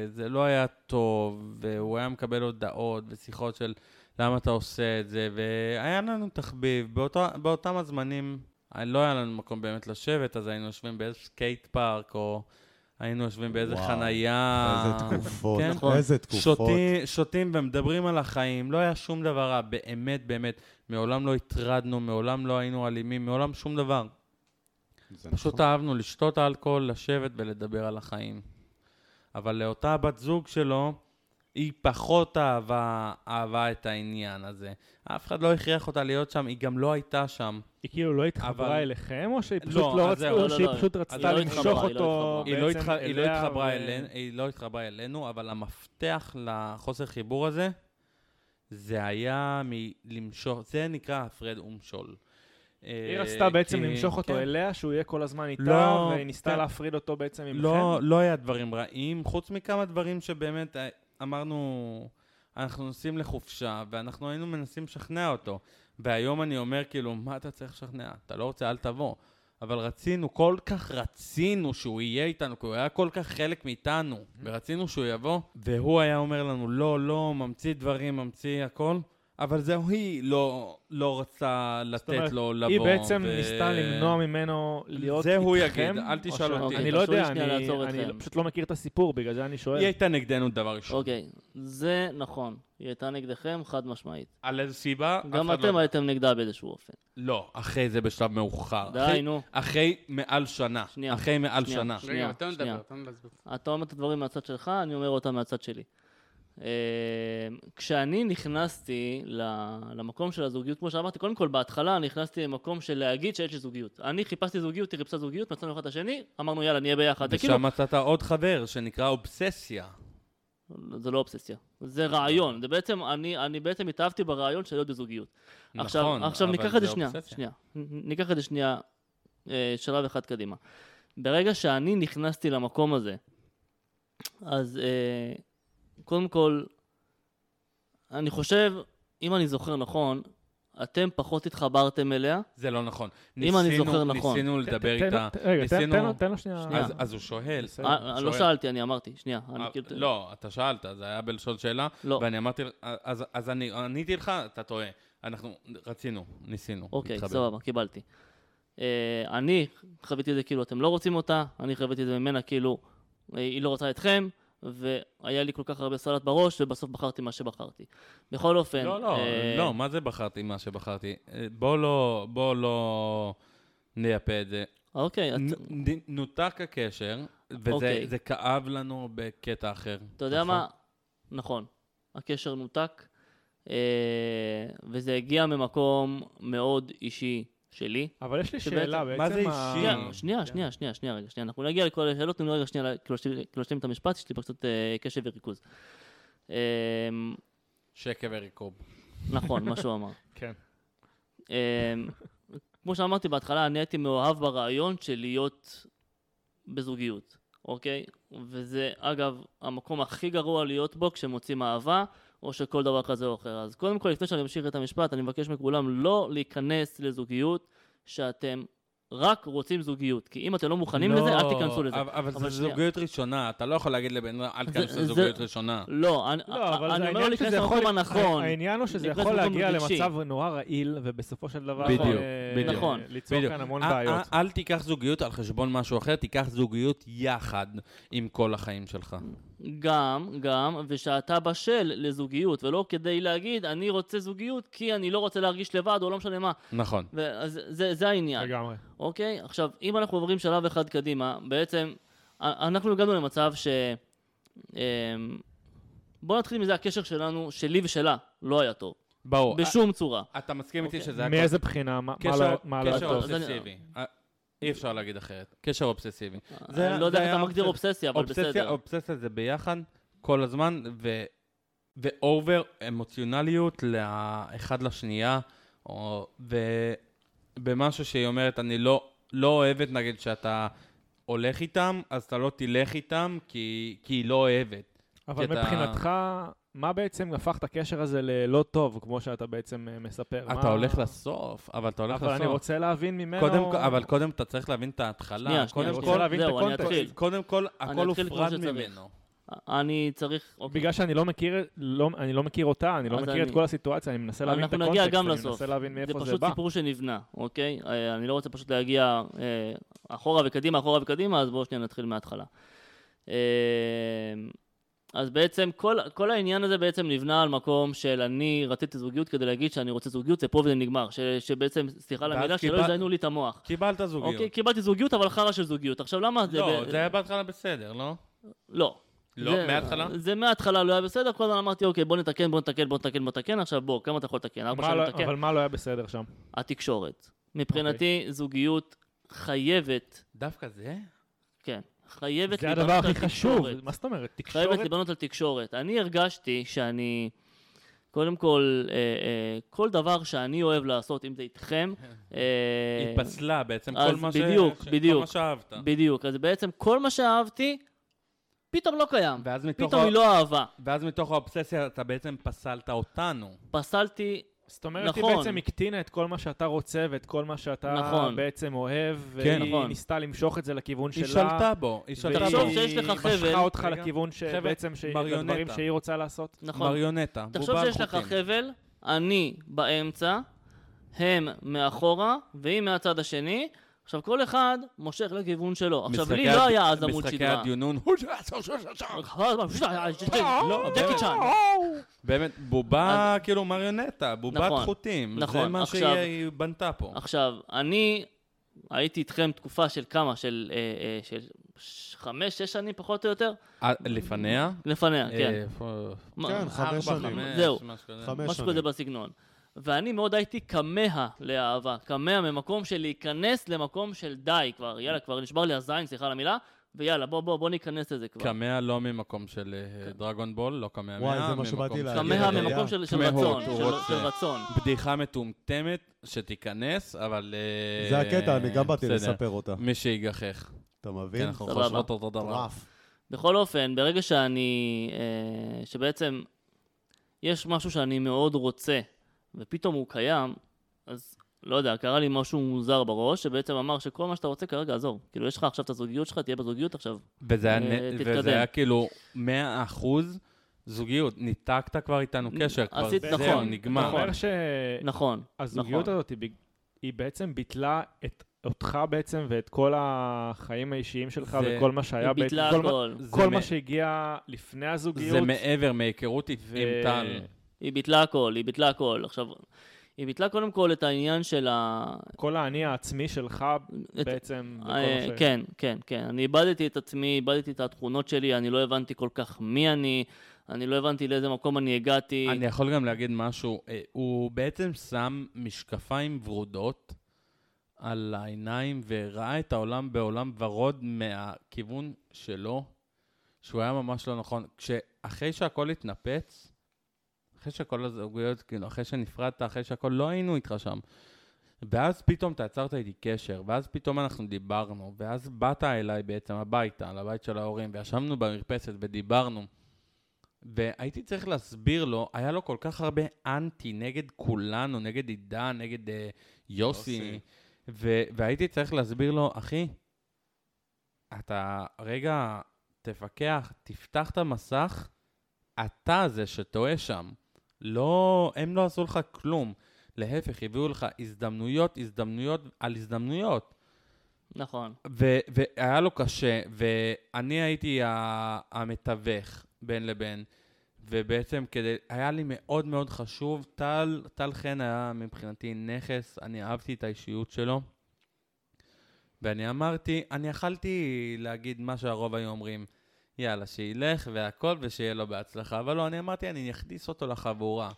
זה לא היה טוב, והוא היה מקבל הודעות ושיחות של למה אתה עושה את זה, והיה לנו תחביב, באותם הזמנים לא היה לנו מקום באמת לשבת, אז היינו יושבים באיזה סקייט פארק, או... היינו יושבים באיזה חנייה. איזה תקופות, נכון? איזה תקופות. שותים ומדברים על החיים, לא היה שום דבר רע, באמת, באמת. מעולם לא התרדנו, מעולם לא היינו אלימים, מעולם שום דבר. פשוט אהבנו לשתות אלכוהול, לשבת ולדבר על החיים. אבל לאותה בת זוג שלו, היא פחות אהבה את העניין הזה. אף אחד לא הכריח אותה להיות שם, היא גם לא הייתה שם. היא כאילו לא התחברה אליכם, או שהיא פשוט לא רצתה, או שהיא פשוט רצתה למשוך אותו? היא לא התחברה אלינו, אבל המפתח לחוסר חיבור הזה, זה היה מלמשוך, זה נקרא הפרד ומשול. היא רצתה בעצם למשוך אותו אליה, שהוא יהיה כל הזמן איתה, והיא ניסתה להפריד אותו בעצם ממכם? לא היה דברים רעים, חוץ מכמה דברים שבאמת... אמרנו, אנחנו נוסעים לחופשה, ואנחנו היינו מנסים לשכנע אותו. והיום אני אומר, כאילו, מה אתה צריך לשכנע? אתה לא רוצה, אל תבוא. אבל רצינו, כל כך רצינו שהוא יהיה איתנו, כי הוא היה כל כך חלק מאיתנו, ורצינו שהוא יבוא, והוא היה אומר לנו, לא, לא, ממציא דברים, ממציא הכל, אבל זהו, היא לא רצה לתת לו לבוא. היא בעצם ניסתה למנוע ממנו להיות איתכם. זה הוא יגיד, אל תשאל אותי. אני לא יודע, אני פשוט לא מכיר את הסיפור, בגלל זה אני שואל. היא הייתה נגדנו דבר ראשון. אוקיי, זה נכון. היא הייתה נגדכם חד משמעית. על איזו סיבה? גם אתם הייתם נגדה באיזשהו אופן. לא, אחרי זה בשלב מאוחר. די, נו. אחרי מעל שנה. אחרי מעל שנה. שנייה, שנייה. אתה אומר את הדברים מהצד שלך, אני אומר אותם מהצד שלי. כשאני נכנסתי למקום של הזוגיות, כמו שאמרתי, קודם כל בהתחלה נכנסתי למקום של להגיד שיש לי זוגיות. אני חיפשתי זוגיות, היא חיפשה זוגיות, מצאנו אחד השני, אמרנו יאללה נהיה ביחד. ושם מצאת עוד חבר שנקרא אובססיה. זה לא אובססיה, זה רעיון. זה בעצם, אני בעצם התאהבתי ברעיון של להיות בזוגיות. נכון, עכשיו ניקח את זה שנייה. ניקח את זה שנייה שלב אחד קדימה. ברגע שאני נכנסתי למקום הזה, אז... קודם כל, אני חושב, אם אני זוכר נכון, אתם פחות התחברתם אליה. זה לא נכון. אם אני זוכר נכון. ניסינו לדבר איתה. רגע, תן לו שנייה. אז הוא שואל. לא שאלתי, אני אמרתי. שנייה. לא, אתה שאלת, זה היה בלשון שאלה. ואני אמרתי, אז אני עניתי לך, אתה טועה. אנחנו רצינו, ניסינו. אוקיי, סבבה, קיבלתי. אני חוויתי את זה כאילו, אתם לא רוצים אותה. אני חוויתי את זה ממנה כאילו, היא לא רוצה אתכם. והיה לי כל כך הרבה סלט בראש, ובסוף בחרתי מה שבחרתי. בכל אופן... לא, לא, לא, מה זה בחרתי מה שבחרתי? בוא לא נייפה את זה. אוקיי. נותק הקשר, וזה כאב לנו בקטע אחר. אתה יודע מה? נכון. הקשר נותק, וזה הגיע ממקום מאוד אישי שלי. אבל יש לי שאלה בעצם... מה זה אישי? שנייה, רגע, אנחנו נגיע לכל השאלות, נמנו רגע שנייה, כאילו שתיים את המשפט, יש לי פשוט קשב וריכוז. שקב וריקוב. נכון, מה שהוא אמר. כן. כמו שאמרתי בהתחלה, אני הייתי מאוהב ברעיון של להיות בזוגיות, אוקיי? וזה, אגב, המקום הכי גרוע להיות בו כשמוצאים אהבה, או שכל דבר כזה או אחר. אז קודם כל, לפני שאני אמשיך את המשפט, אני מבקש מכולם לא להיכנס לזוגיות שאתם רק רוצים זוגיות. כי אם אתם לא מוכנים לזה, אל תיכנסו לזה. אבל זה זוגיות ראשונה. אתה לא יכול להגיד לבן אדם, אל תיכנס לזוגיות ראשונה. לא, אני אומר להיכנס למקום הנכון. העניין הוא שזה יכול להגיע למצב נורא רעיל, ובסופו של דבר ליצור כאן המון בעיות. אל תיקח זוגיות על חשבון משהו אחר, תיקח זוגיות יחד עם כל החיים שלך. גם, ושאתה בשל לזוגיות, ולא כדי להגיד, אני רוצה זוגיות, כי אני לא רוצה להרגיש לבד, או לא משנה מה. נכון. זה העניין. לגמרי. אוקיי? עכשיו, אם אנחנו עוברים שלב אחד קדימה, בעצם, אנחנו הגענו למצב ש... בוא נתחיל מזה, הקשר שלנו, שלי ושלה, לא היה טוב. ברור. בשום צורה. אתה מסכים איתי שזה... מאיזה בחינה? מה לא טוב? קשר אובססיבי. אי אפשר להגיד אחרת. קשר אובססיבי. אני לא יודע איך אתה מגדיר אובססיה, אבל בסדר. אובססיה זה ביחד, כל הזמן, ואובר אמוציונליות לאחד לשנייה, ובמשהו שהיא אומרת, אני לא אוהבת, נגיד שאתה הולך איתם, אז אתה לא תלך איתם, כי היא לא אוהבת. אבל מבחינתך... מה בעצם הפך את הקשר הזה ללא טוב, כמו שאתה בעצם מספר? אתה הולך לסוף, אבל אתה הולך לסוף. אבל אני רוצה להבין ממנו. אבל קודם אתה צריך להבין את ההתחלה. קודם כל, אני אתחיל. קודם כל, הכל הופרד ממנו. אני צריך... בגלל שאני לא מכיר אותה, אני לא מכיר את כל הסיטואציה, אני מנסה להבין את הקונטקסט. אנחנו נגיע גם לסוף. זה פשוט סיפור שנבנה, אוקיי? אני לא רוצה פשוט להגיע אחורה וקדימה, אז בואו שניה נתחיל מההתחלה. אז בעצם כל העניין הזה בעצם נבנה על מקום של אני רציתי זוגיות כדי להגיד שאני רוצה זוגיות, זה פה וזה נגמר, שבעצם, סליחה למילה, שלא יזיינו לי את המוח. קיבלת זוגיות. אוקיי, קיבלתי זוגיות, אבל חרא של זוגיות. עכשיו למה זה... לא, זה היה בהתחלה בסדר, לא? לא. לא, מההתחלה? זה מההתחלה לא היה בסדר, כל הזמן אמרתי, אוקיי, בוא נתקן, עכשיו בוא, כמה אתה יכול לתקן? 4 שנים לתקן. אבל מה לא היה בסדר שם? התקשורת. מבחינתי, זוגיות חייבת. דווקא זה? כן. חייבת לבנות על תקשורת. זה הדבר הכי חשוב. מה זאת אומרת? תקשורת? חייבת לבנות על תקשורת. אני הרגשתי שאני, קודם כל, כל דבר שאני אוהב לעשות, אם זה איתכם... התפסלה בעצם כל מה שאהבת. בדיוק. אז בעצם כל מה שאהבתי, פתאום לא קיים. פתאום היא לא אהבה. ואז מתוך האובססיה אתה בעצם פסלת אותנו. פסלתי... זאת אומרת, היא בעצם הקטינה את כל מה שאתה רוצה ואת כל מה שאתה בעצם אוהב, והיא ניסתה למשוך את זה לכיוון שלה. היא שלטה בו. והיא משכה אותך לכיוון שבעצם של הדברים שהיא רוצה לעשות. מריונטה. תחשוב שיש לך חבל, אני באמצע, הם מאחורה, והיא מהצד השני. עכשיו, כל אחד מושך לכיוון שלו. עכשיו, לי לא היה אז עמוד שדרה. משחקי הדיונון. באמת, בובה כאילו מריונטה, בובת חוטים. זה מה שהיא בנתה פה. עכשיו, אני הייתי איתכם תקופה של כמה? של 5-6 שנים פחות או יותר? לפניה? לפניה, כן. כן, 5 שנים. זהו, 5 שנים. משהו כזה בסגנון. ואני מאוד הייתי כמה לאהבה, כמה ממקום של להיכנס למקום של די כבר, יאללה כבר נשבר לי הזין, סליחה למילה, ויאללה בוא ניכנס לזה כבר. כמה לא ממקום של דרגון בול, לא כמה וואי, זה מה שבאתי להגיד. כמה ממקום של רצון. בדיחה מטומטמת שתיכנס, אבל... זה הקטע, אני גם באתי לספר אותה. מי שיגחך. אתה מבין? כן, אנחנו חושבות אותו דבר. בכל אופן, ברגע שאני... שבעצם יש משהו שאני מאוד רוצה, ופתאום הוא קיים, אז לא יודע, קרה לי משהו מוזר בראש, שבעצם אמר שכל מה שאתה רוצה כרגע, עזור. כאילו, יש לך עכשיו את הזוגיות שלך, תהיה בזוגיות עכשיו. וזה היה כאילו 100% זוגיות. ניתקת כבר איתנו קשר, כבר זהו, נגמר. נכון. הזוגיות הזאת היא בעצם ביטלה את אותך בעצם ואת כל החיים האישיים שלך וכל מה שהיה בעצם. כל מה שהגיע לפני הזוגיות. זה מעבר מהיכרות עם טל. היא ביטלה הכל. עכשיו, היא ביטלה קודם כל את העניין של ה... כל העני העצמי שלך בעצם. כן. אני איבדתי את עצמי, איבדתי את התכונות שלי, אני לא הבנתי כל כך מי אני לא הבנתי לאיזה מקום אני הגעתי. אני יכול גם להגיד משהו, הוא בעצם שם משקפיים ורודות על העיניים, וראה את העולם בעולם ורוד מהכיוון שלו, שהוא היה ממש לא נכון. אחרי שהכל התנפץ, אחרי שהכל הזוגיות, כאילו, אחרי שנפרדת, אחרי שהכל, לא היינו איתך שם. ואז פתאום אתה יצרת איתי קשר, ואז פתאום אנחנו דיברנו, ואז באת אליי בעצם הביתה, לבית של ההורים, וישמנו במרפסת ודיברנו. והייתי צריך להסביר לו, היה לו כל כך הרבה אנטי נגד כולנו, נגד עידן, נגד יוסי. והייתי צריך להסביר לו, אחי, אתה רגע תפקח, תפתח את המסך, אתה זה שטועה שם. לא, הם לא עשו לך כלום. להפך, הביאו לך הזדמנויות על הזדמנויות. נכון. והיה לו קשה, ואני הייתי המתווך בין לבין, ובעצם היה לי מאוד מאוד חשוב, טל חן היה מבחינתי נכס, אני אהבתי את האישיות שלו, ואני אמרתי, אני יכלתי להגיד מה שהרוב היו אומרים, יאללה, שילך והכל, ושיהיה לו בהצלחה. אבל לא, אני אמרתי, אני נכניס אותו לחבורה.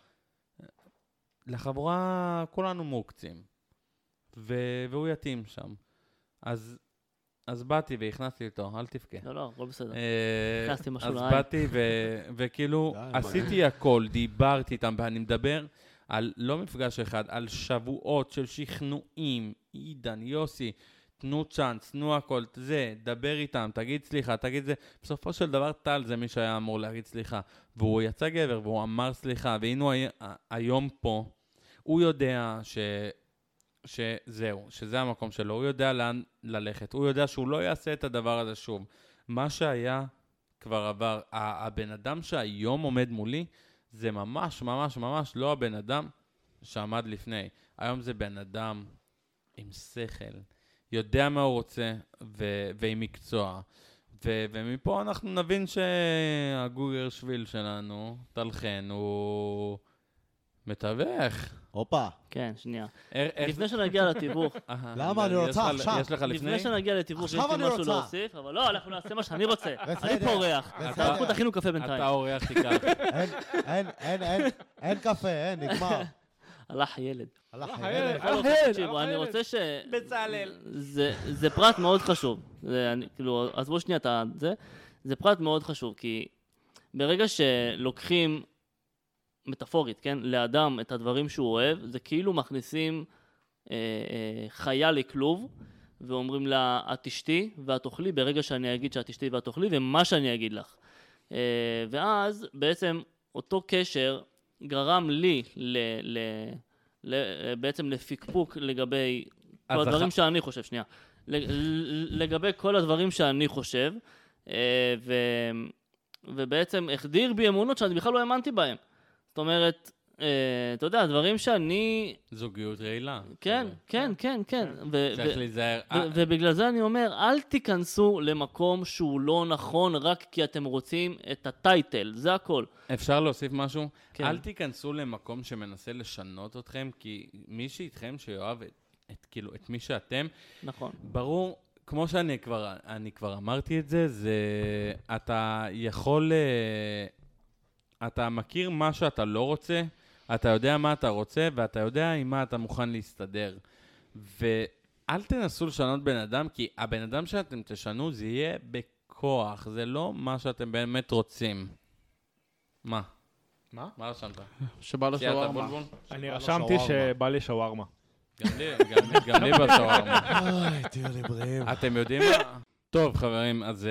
לחבורה כולנו מוקצים. והוא יתאים שם. אז באתי והכנסתי אותו, אל תפקה. לא, לא בסדר. הכנסתי משהו לעין. אז באתי וכאילו עשיתי הכל, דיברתי איתם, ואני מדבר על לא מפגש אחד, על שבועות של שכנועים, עידן, יוסי, תנו צ'אנס, תנו הכל, זה, דבר איתם, תגיד סליחה, תגיד זה. בסופו של דבר טל זה מי שהיה אמור להגיד סליחה, והוא יצא גבר והוא אמר סליחה, והנה הוא היום פה, הוא יודע שזהו, שזה המקום שלו, הוא יודע לאן ללכת, הוא יודע שהוא לא יעשה את הדבר הזה שוב. מה שהיה כבר עבר, הבן אדם שהיום עומד מולי, זה ממש ממש ממש לא הבן אדם שעמד לפני. היום זה בן אדם עם שכל, יודע מה הוא רוצה, ועם מקצוע. ומפה אנחנו נבין שהגוגר שביל שלנו, תלכן, הוא מתווך. הופה. כן, שנייה. לפני שנגיע לתיווך. למה? אני רוצה עכשיו. יש לך לפני? לפני שנגיע לתיווך, יש לי משהו להוסיף, אבל לא, אנחנו נעשה מה שאני רוצה. אני פה אורח. אנחנו תכינו קפה בינתיים. אתה אורח, תיקח. אין קפה, אין, נגמר. הלך ילד. הלך ילד. תקשיבו, אני רוצה ש... בצהלל. זה פרט מאוד חשוב. כאילו, עזבו שנייה את זה. זה פרט מאוד חשוב, כי ברגע שלוקחים מטאפורית, כן, לאדם את הדברים שהוא אוהב, זה כאילו מכניסים חיה לכלוב, ואומרים לה, את תשתי ואת אוכלי, ברגע שאני אגיד שאת תשתי ואת אוכלי, ומה שאני אגיד לך. ואז בעצם אותו קשר גרם לי בעצם לפקפוק לגבי כל הדברים שאני חושב, שנייה, לגבי כל הדברים שאני חושב, ובעצם החדיר בי אמונות שאני בכלל לא האמנתי בהם. זאת אומרת, אתה יודע, הדברים שאני... זוגיות רעילה. כן, כן, כן, כן. צריך להיזהר. ובגלל זה אני אומר, אל תיכנסו למקום שהוא לא נכון, רק כי אתם רוצים את הטייטל, זה הכל. אפשר להוסיף משהו? אל תיכנסו למקום שמנסה לשנות אתכם, כי מי שאיתכם שיואב את מי שאתם... נכון. ברור, כמו שאני כבר אמרתי את זה, זה אתה יכול... אתה מכיר מה שאתה לא רוצה, אתה יודע מה אתה רוצה, ואתה יודע עם מה אתה מוכן להסתדר. ואל תנסו לשנות בן אדם, כי הבן אדם שאתם תשנו, זה יהיה בכוח. זה לא מה שאתם באמת רוצים. מה? מה? מה רשמת? שבא לו שווארמה. אני רשמתי שבא לי שווארמה. גם לי בשווארמה. אוי, תהיו לי בריאים. אתם יודעים מה? טוב, חברים, אז...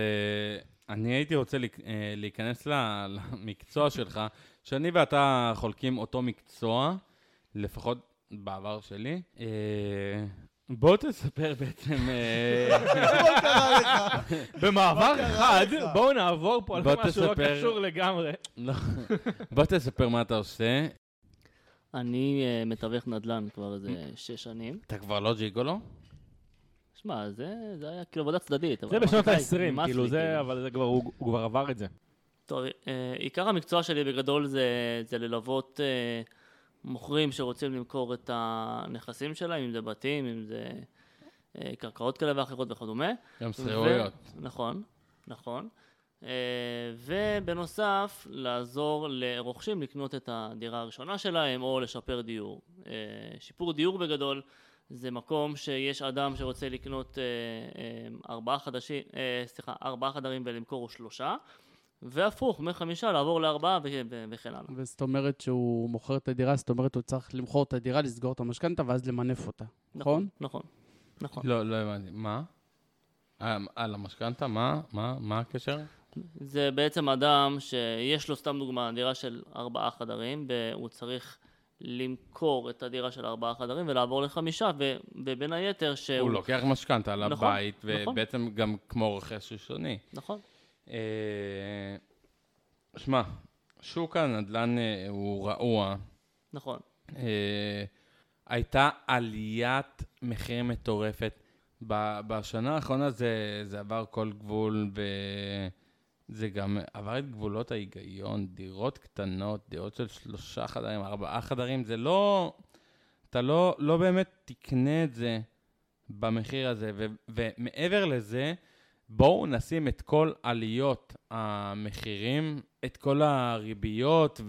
אני הייתי רוצה להיכנס למקצוע שלך, שאני ואתה חולקים אותו מקצוע, לפחות בעבר שלי. בוא תספר בעצם... במעבר אחד, בואו נעבור פה על משהו לא קשור לגמרי. בוא תספר מה אתה עושה. אני מתווך נדל"ן כבר איזה 6 שנים. אתה כבר לא ג'יגולו? שמע, זה היה כאילו עבודה צדדית. זה בשנות ה-20, כאילו זה, אבל הוא כבר עבר את זה. טוב, עיקר המקצוע שלי בגדול זה ללוות מוכרים שרוצים למכור את הנכסים שלהם, אם זה בתים, אם זה קרקעות כאלה ואחרות וכדומה. גם סחירויות. נכון, נכון. ובנוסף, לעזור לרוכשים לקנות את הדירה הראשונה שלהם, או לשפר דיור. שיפור דיור בגדול, זה מקום שיש אדם שרוצה לקנות 4 חדרים ולמכור 3, והפוך, 5 לעבור 4 וכן הלאה. וזאת אומרת שהוא מוכר את הדירה, זאת אומרת הוא צריך למכור את הדירה, לסגור את המשכנתא ואז למנף אותה, נכון? נכון, נכון. לא הבנתי, מה? על המשכנתא, מה הקשר? זה בעצם אדם שיש לו סתם דוגמה, דירה של 4 חדרים, והוא צריך... למכור את הדירה של 4 חדרים ולעבור ל5, ובין היתר שהוא... הוא לוקח משכנתא על הבית, ובעצם גם כמו רוכש ראשוני. נכון. שמע, שוק הנדל"ן הוא רעוע. נכון. הייתה עליית מחיר מטורפת. בשנה האחרונה זה עבר כל גבול, זה גם עבר את גבולות ההיגיון, דירות קטנות, דירות של 3 חדרים, 4 חדרים, זה לא, אתה לא באמת תקנה את זה במחיר הזה, ומעבר לזה, בואו נשים את כל עליות המחירים את כל הריביות,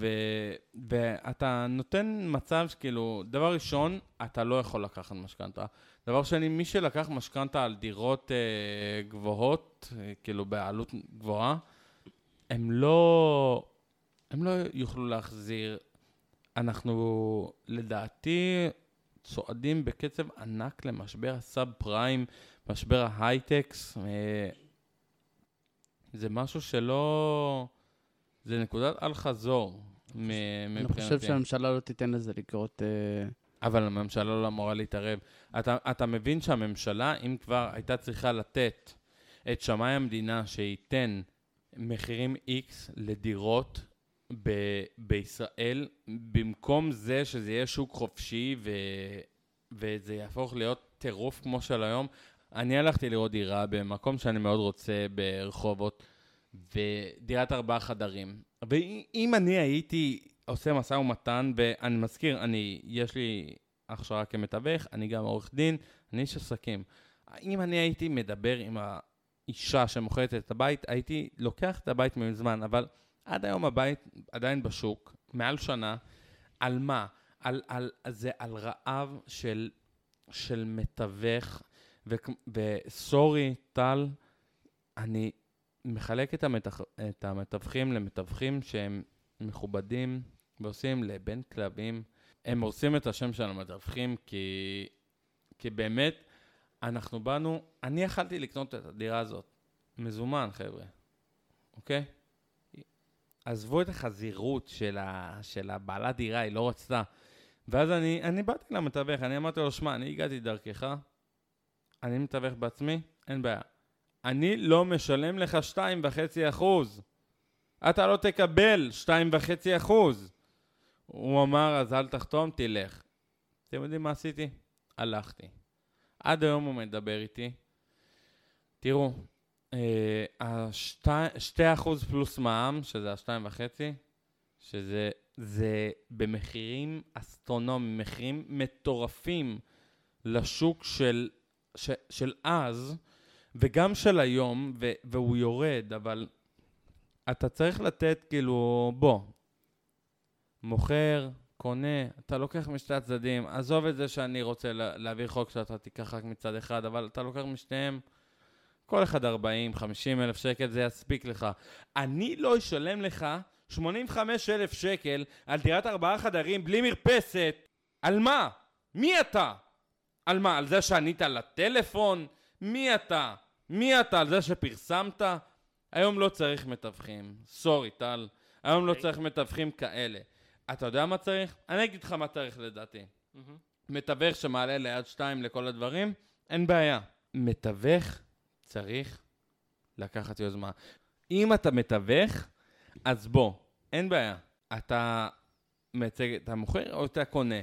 ואתה נותן מצב שכאילו, דבר ראשון, אתה לא יכול לקחת משכנתה. דבר שני, מי שלקח משכנתה על דירות גבוהות, כאילו בעלות גבוהה, הם לא יוכלו להחזיר. אנחנו, לדעתי, צועדים בקצב ענק למשבר הסאב פריים, משבר ההייטקס. זה משהו שלא... זה נקודת אל חזור מבחינתי. אני חושב שהממשלה לא תיתן לזה לקרות... אבל הממשלה לא אמורה להתערב. אתה מבין שהממשלה, אם כבר הייתה צריכה לתת את שמאי המדינה שייתן מחירים X לדירות בישראל, במקום זה שזה יהיה שוק חופשי וזה יהפוך להיות טירוף כמו של היום, אני הלכתי לראות דירה במקום שאני מאוד רוצה ברחובות, ודירת 4 חדרים. ואם אני הייתי עושה משא ומתן, ואני מזכיר, יש לי הכשרה כמתווך, אני גם עורך דין, אני איש עסקים. אם אני הייתי מדבר עם האישה שמוכרת את הבית, הייתי לוקח את הבית מזמן, אבל עד היום הבית עדיין בשוק, מעל שנה, על מה? זה על רעב של מתווך, וסורי, טל, אני מחלק את המתווכים למתווכים שהם מכובדים ועושים לבין כלבים. הם עושים את השם של המתווכים כי באמת אנחנו באנו, אני יכלתי לקנות את הדירה הזאת מזומן, חבר'ה, אוקיי? עזבו את החזירות של הבעלת דירה, היא לא רצתה. ואז אני באתי למתווך, אני אמרתי לו, שמע, אני הגעתי דרכך, אני מתווך בעצמי, אין בעיה. אני לא משלם לך 2.5%. אתה לא תקבל 2.5%. הוא אמר, אז אל תחתום, תלך. אתם יודעים מה עשיתי? הלכתי. עד היום הוא מדבר איתי. תראו, 2% פלוס מע"מ, שזה 2.5%, שזה במחירים אסטרונומיים, מחירים מטורפים לשוק של אז, וגם של היום, והוא יורד, אבל אתה צריך לתת כאילו, בוא, מוכר, קונה, אתה לוקח משתי הצדדים, עזוב את זה שאני רוצה להעביר חוק שאתה תיקח רק מצד אחד, אבל אתה לוקח משתיהם, כל אחד 40,000-50,000 שקל, זה יספיק לך. אני לא אשלם לך 85,000 שקל על דירת 4 חדרים בלי מרפסת. על מה? מי אתה? על מה? על זה שענית לטלפון? מי אתה? מי אתה? על זה שפרסמת? היום לא צריך מתווכים. סורי, טל. היום לא צריך מתווכים כאלה. אתה יודע מה צריך? אני אגיד לך מה צריך לדעתי. מתווך שמעלה ליד 2 לכל הדברים, אין בעיה. מתווך צריך לקחת יוזמה. אם אתה מתווך, אז בוא, אין בעיה. אתה מייצג, אתה מוכר או אתה קונה?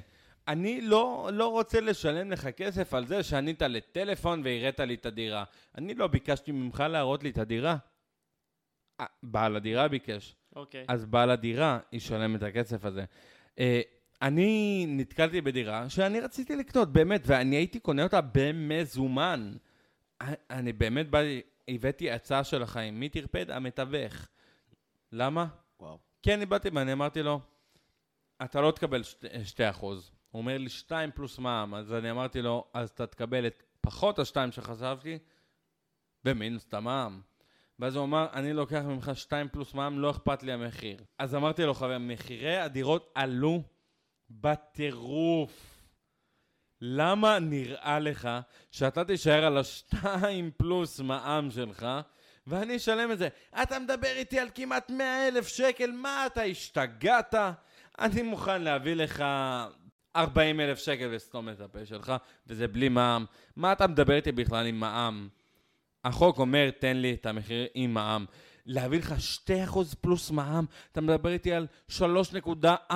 אני לא רוצה לשלם לך כסף על זה שענית לטלפון והראית לי את הדירה. אני לא ביקשתי ממך להראות לי את הדירה. בעל הדירה ביקש. אוקיי. אז בעל הדירה ישלם את הכסף הזה. אני נתקלתי בדירה שאני רציתי לקנות, באמת, ואני הייתי קונה אותה במזומן. אני באמת הבאתי הצעה של החיים. מי תרפד? המתווך. למה? וואו. כן, אני באתי ואני אמרתי לו, אתה לא תקבל 2%. הוא אומר לי 2 פלוס מע"מ, אז אני אמרתי לו, אז אתה תקבל את פחות ה-2 שחשבתי, במינוס את המע"מ. ואז הוא אמר, אני לוקח ממך 2 פלוס מע"מ, לא אכפת לי המחיר. אז אמרתי לו, חבר, מחירי הדירות עלו בטירוף. למה נראה לך שאתה תישאר על ה-2 פלוס מע"מ שלך, ואני אשלם את זה? אתה מדבר איתי על כמעט 100,000 שקל, מה אתה השתגעת? אני מוכן להביא לך 40,000 שקל וסתום את הפה שלך, וזה בלי מע"מ. מה אתה מדבר איתי בכלל עם מע"מ? החוק אומר, תן לי את המחיר עם מע"מ. להביא לך 2% פלוס מע"מ, אתה מדבר איתי על 3.4%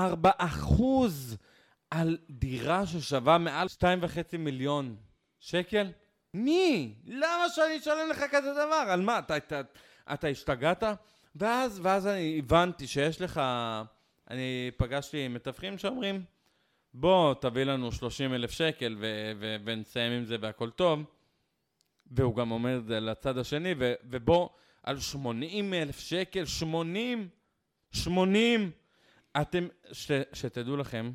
על דירה ששווה מעל 2.5 מיליון שקל? מי? למה שאני אשלם לך כזה דבר? על מה? אתה השתגעת? ואז אני הבנתי שיש לך... אני פגשתי מתווכים שאומרים, בוא תביא לנו 30,000 שקל ונסיים עם זה והכל טוב. והוא גם אומר את זה לצד השני, ובוא על 80,000 שקל, 80 80. אתם, שתדעו לכם,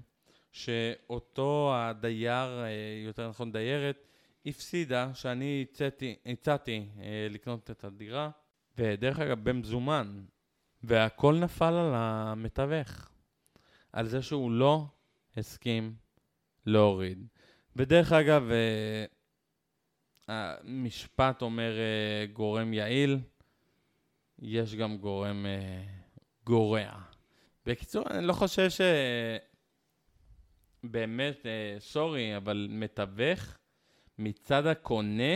שאותו הדייר, יותר נכון דיירת, הפסידה שאני הצעתי לקנות את הדירה, ודרך אגב במזומן, והכל נפל על המתווך, על זה שהוא לא הסכים להוריד. ודרך אגב, המשפט אומר גורם יעיל, יש גם גורם גורע. בקיצור, אני לא חושב שבאמת, סורי, אבל מתווך מצד הקונה,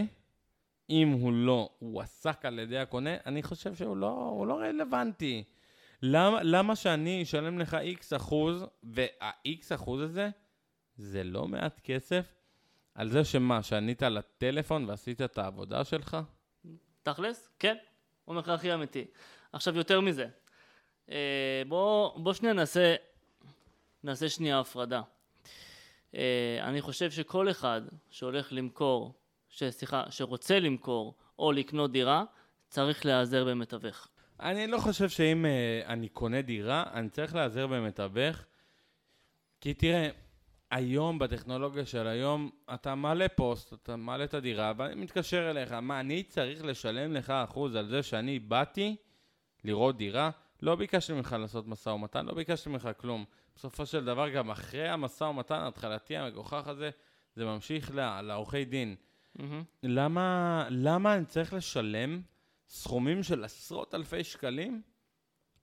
אם הוא לא, הוא עסק על ידי הקונה, אני חושב שהוא לא רלוונטי. למה שאני אשלם לך X אחוז, וה-X אחוז הזה, זה לא מעט כסף, על זה שמה, שענית על הטלפון ועשית את העבודה שלך? תכלס, כן, הוא מחר הכי אמיתי. עכשיו יותר מזה, בוא שנייה נעשה שנייה הפרדה. אני חושב שכל אחד שהולך למכור, שרוצה למכור או לקנות דירה, צריך להיעזר במתווך. אני לא חושב שאם אני קונה דירה, אני צריך להיעזר במתווך, כי תראה, היום בטכנולוגיה של היום, אתה מעלה פוסט, אתה מעלה את הדירה, ואני מתקשר אליך, מה אני צריך לשלם לך אחוז על זה שאני באתי לראות דירה? לא ביקשתי ממך לעשות מסע ומתן, לא ביקשתי ממך כלום. בסופו של דבר, גם אחרי המסע ומתן, התחלתי המגוחך הזה, זה ממשיך לעורכי דין. למה אני צריך לשלם סכומים של עשרות אלפי שקלים?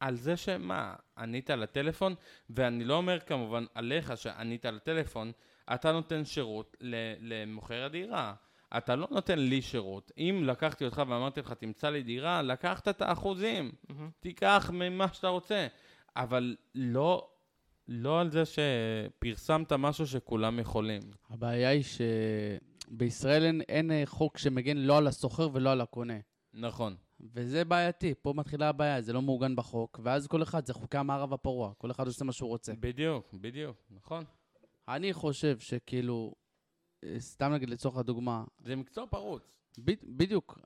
על זה שמה, ענית על הטלפון, ואני לא אומר כמובן עליך שענית על הטלפון, אתה נותן שירות למוכר הדירה, אתה לא נותן לי שירות. אם לקחתי אותך ואמרתי לך, תמצא לי דירה, לקחת את האחוזים, תיקח ממה שאתה רוצה, אבל לא על זה שפרסמת משהו שכולם יכולים. הבעיה היא שבישראל אין חוק שמגן לא על הסוחר ולא על הקונה. נכון. וזה בעייתי, פה מתחילה הבעיה, זה לא מעוגן בחוק, ואז כל אחד, זה חוקי המערב הפרוע, כל אחד עושה מה שהוא רוצה. בדיוק, נכון. אני חושב שכאילו, סתם נגיד לצורך הדוגמה. זה מקצוע פרוץ. בדיוק,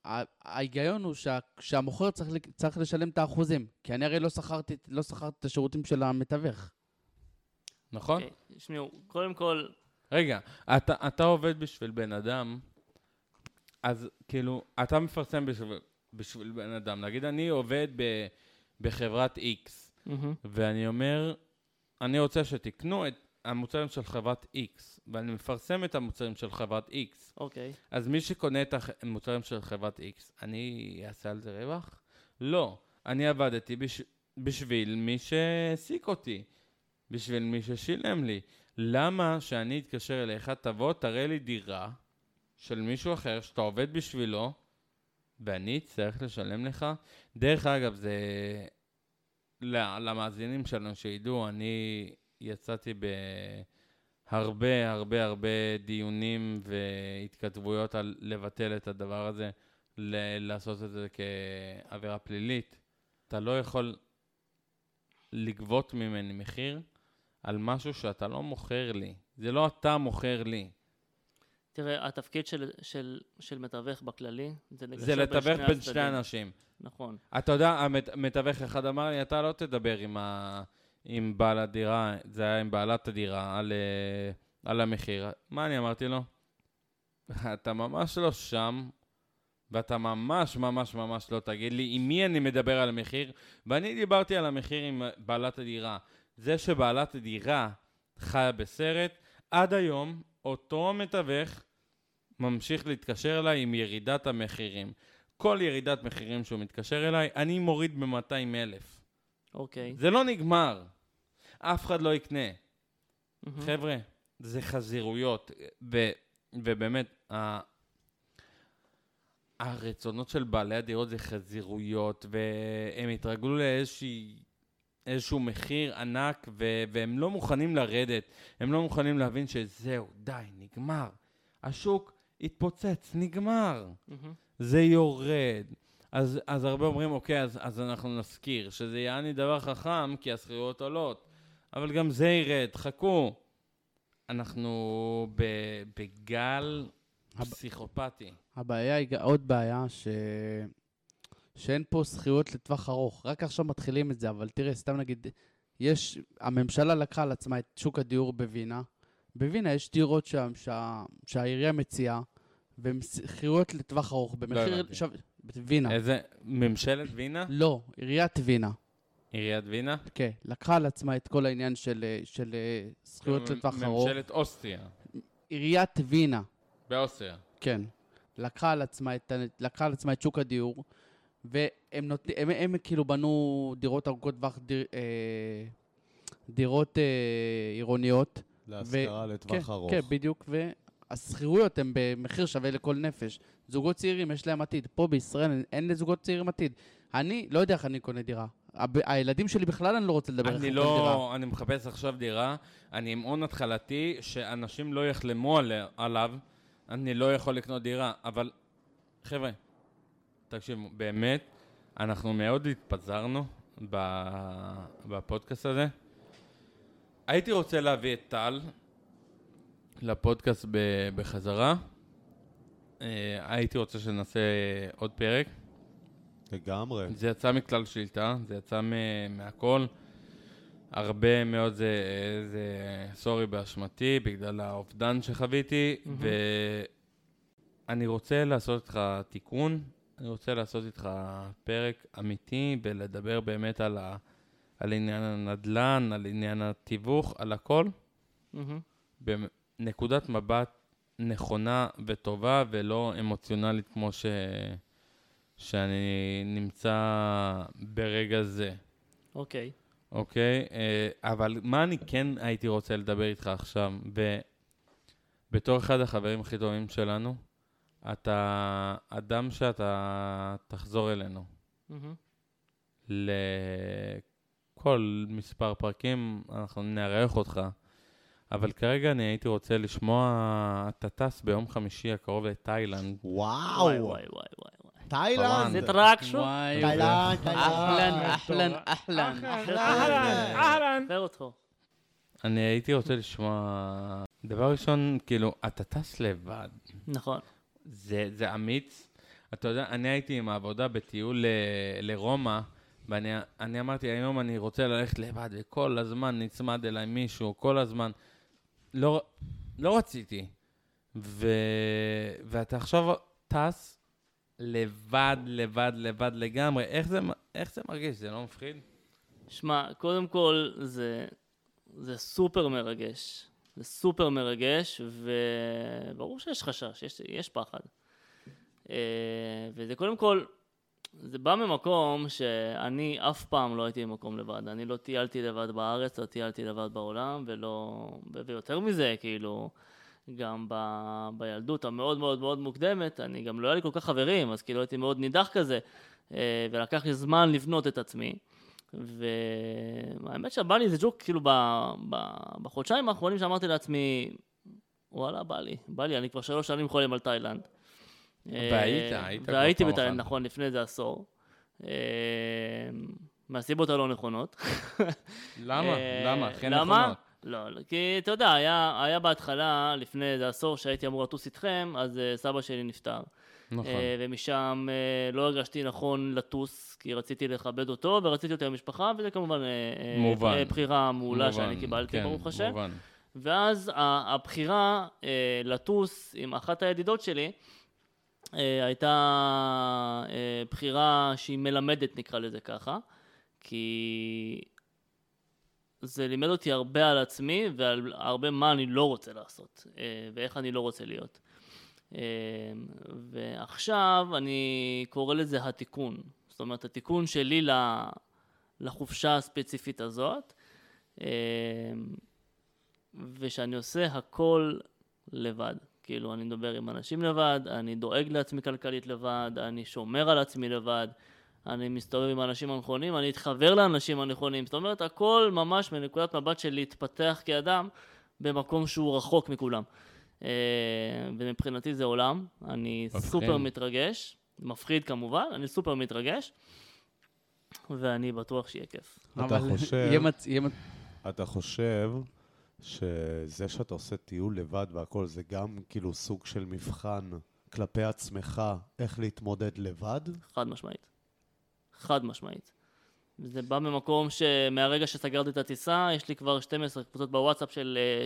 ההיגיון הוא שהמוכר צריך לשלם את האחוזים, כי אני הרי לא שכרתי את השירותים של המתווך. נכון? שמעו, קודם כל... רגע, אתה עובד בשביל בן אדם, אז כאילו, אתה מפרסם בשביל בן אדם, נגיד אני עובד בחברת X, ואני אומר, אני רוצה שתקנו את המוצרים של חברת X, ואני מפרסם את המוצרים של חברת X. אוקיי. אז מי שקונה את המוצרים של חברת X, אני אעשה על זה רווח? לא, אני עבדתי בשביל מי שהעסיק אותי, בשביל מי ששילם לי. למה שאני אתקשר אליך, תבוא, תראה לי דירה של מישהו אחר שאתה עובד בשבילו, ואני צריך לשלם לך. דרך אגב, זה למאזינים שלנו שידעו, אני יצאתי בהרבה הרבה הרבה דיונים והתכתבויות על לבטל את הדבר הזה, לעשות את זה כעבירה פלילית. אתה לא יכול לגבות ממני מחיר על משהו שאתה לא מוכר לי. זה לא אתה מוכר לי. תראה, התפקיד של מתווך בכללי, זה לתווך בין שני אנשים. נכון. אתה יודע, המתווך אחד אמר לי, אתה לא תדבר עם בעל הדירה, זה היה עם בעלת הדירה, על המחיר. מה אני אמרתי לו? אתה ממש לא שם, ואתה ממש ממש ממש לא תגיד לי, עם מי אני מדבר על המחיר? ואני דיברתי על המחיר עם בעלת הדירה. זה שבעלת הדירה חיה בסרט, עד היום אותו מתווך ממשיך להתקשר אליי עם ירידת המחירים. כל ירידת מחירים שהוא מתקשר אליי, אני מוריד ב-200,000. אוקיי. זה לא נגמר. אף אחד לא יקנה. חבר'ה, זה חזירויות. ובאמת, הרצונות של בעלי הדירות זה חזירויות, והם התרגלו לאיזשהו מחיר ענק, והם לא מוכנים לרדת. הם לא מוכנים להבין שזהו, די, נגמר. השוק התפוצץ, נגמר. זה יורד. אז הרבה אומרים, אוקיי, אז אנחנו נזכיר, שזה יעני דבר חכם, כי הסחירות עולות. אבל גם זה ירד, חכו. אנחנו בגל פסיכופתי. הבעיה היא עוד בעיה שאין פה שכירות לטווח ארוך, רק עכשיו מתחילים את זה, אבל תראה, סתם נגיד, הממשלה לקחה על עצמה את שוק הדיור בווינה, בווינה יש דירות שם שהעירייה מציעה, והן שכירות לטווח ארוך, במחיר ווינה. איזה ממשלת ווינה? לא, עיריית ווינה. עיריית ווינה? כן, לקחה על עצמה את כל העניין של שכירות לטווח ארוך. ממשלת אוסטריה. עיריית ווינה. באוסטריה. כן. לקחה על עצמה את שוק הדיור, והם כאילו בנו דירות ארוכות טווח, דירות עירוניות. להשכרה לטווח ארוך. כן, בדיוק, והשכירויות הן במחיר שווה לכל נפש. זוגות צעירים יש להם עתיד. פה בישראל אין לזוגות צעירים עתיד. אני לא יודע איך אני קונה דירה. הילדים שלי בכלל אני לא רוצה לדבר איך אני קונה דירה. אני מחפש עכשיו דירה, אני עם עון התחלתי שאנשים לא יחלמו עליו, אני לא יכול לקנות דירה, אבל חבר'ה, תקשיבו, באמת, אנחנו מאוד התפזרנו בפודקאסט הזה. הייתי רוצה להביא את טל לפודקאסט בחזרה. הייתי רוצה שנעשה עוד פרק. לגמרי. זה יצא מכלל שאילתה, זה יצא מהכל. הרבה מאוד זה סורי באשמתי, בגלל האובדן שחוויתי, ואני רוצה לעשות איתך תיקון, אני רוצה לעשות איתך פרק אמיתי, ולדבר באמת על עניין הנדלן, על עניין התיווך, על הכל, בנקודת מבט נכונה וטובה, ולא אמוציונלית כמו שאני נמצא ברגע זה. אוקיי. אוקיי, אבל מה אני כן הייתי רוצה לדבר איתך עכשיו, ובתור אחד החברים הכי טובים שלנו, אתה אדם שאתה תחזור אלינו. לכל מספר פרקים אנחנו נערך אותך, אבל כרגע אני הייתי רוצה לשמוע, אתה טס ביום חמישי הקרוב לתאילנד. וואו! וואי וואי וואי. تايلاند اتراكشو تايلاند اهلا اهلا اهلا اهلا فوتو انا ايتي اوتيل شمع دبر شلون كيلو اتتاس لواد نכון ده عميت انت بتوعد انا ايتي مع عوده بتيول لروما وانا قمرت اليوم انا רוצה ללכת לבד וכל הזמן נצמד אליי מישהו כל הזמן לא רציתי ואתה עכשיו טס לבד לגמרי. איך זה מרגיש? זה לא מפחיד? שמע, קודם כל זה סופר מרגש. זה סופר מרגש, וברור שיש חשש, יש פחד. וזה קודם כל, זה בא ממקום שאני אף פעם לא הייתי במקום לבד. אני לא טיילתי לבד בארץ, לא טיילתי לבד בעולם, ויותר מזה, כאילו... גם בילדות המאוד מאוד מאוד מוקדמת, אני גם לא היה לי כל כך חברים, אז כאילו הייתי מאוד נידח כזה, ולקח לי זמן לבנות את עצמי, והאמת שבא לי זה ג'וק, כאילו בחודשיים האחרונים שאמרתי לעצמי, וואלה, בא לי, אני כבר 3 שנים חולם על תאילנד. והייתי בתאילנד, נכון, לפני זה עשור. מהסיבות הלא נכונות. למה? כן נכונות. לא, כי אתה יודע, היה בהתחלה, לפני איזה עשור שהייתי אמור לטוס איתכם, אז סבא שלי נפטר. נכון. ומשם לא הרגשתי נכון לטוס, כי רציתי לכבד אותו, ורציתי יותר משפחה, וזה כמובן בחירה מעולה שאני קיבלתי, ברוך השם. מובן. ואז הבחירה לטוס עם אחת הידידות שלי, הייתה בחירה שהיא מלמדת, נקרא לזה ככה, כי... זה לימד אותי הרבה על עצמי, ועל הרבה מה אני לא רוצה לעשות, ואיך אני לא רוצה להיות. ועכשיו אני קורא לזה התיקון. זאת אומרת, התיקון שלי לחופשה הספציפית הזאת, ושאני עושה הכל לבד. כאילו, אני מדבר עם אנשים לבד, אני דואג לעצמי כלכלית לבד, אני שומר על עצמי לבד, אני מסתובב עם האנשים הנכונים, אני אתחבר לאנשים הנכונים. זאת אומרת, הכל ממש מנקודת מבט של להתפתח כאדם במקום שהוא רחוק מכולם. ומבחינתי זה עולם, אני סופר מתרגש, מפחיד כמובן, אני סופר מתרגש, ואני בטוח שיהיה כיף. אתה חושב שזה שאתה עושה טיול לבד והכל, זה גם כאילו סוג של מבחן כלפי עצמך, איך להתמודד לבד? חד משמעית. חד משמעית. זה בא במקום שמהרגע שסגרתי את הטיסה, יש לי כבר 12 קבוצות בוואטסאפ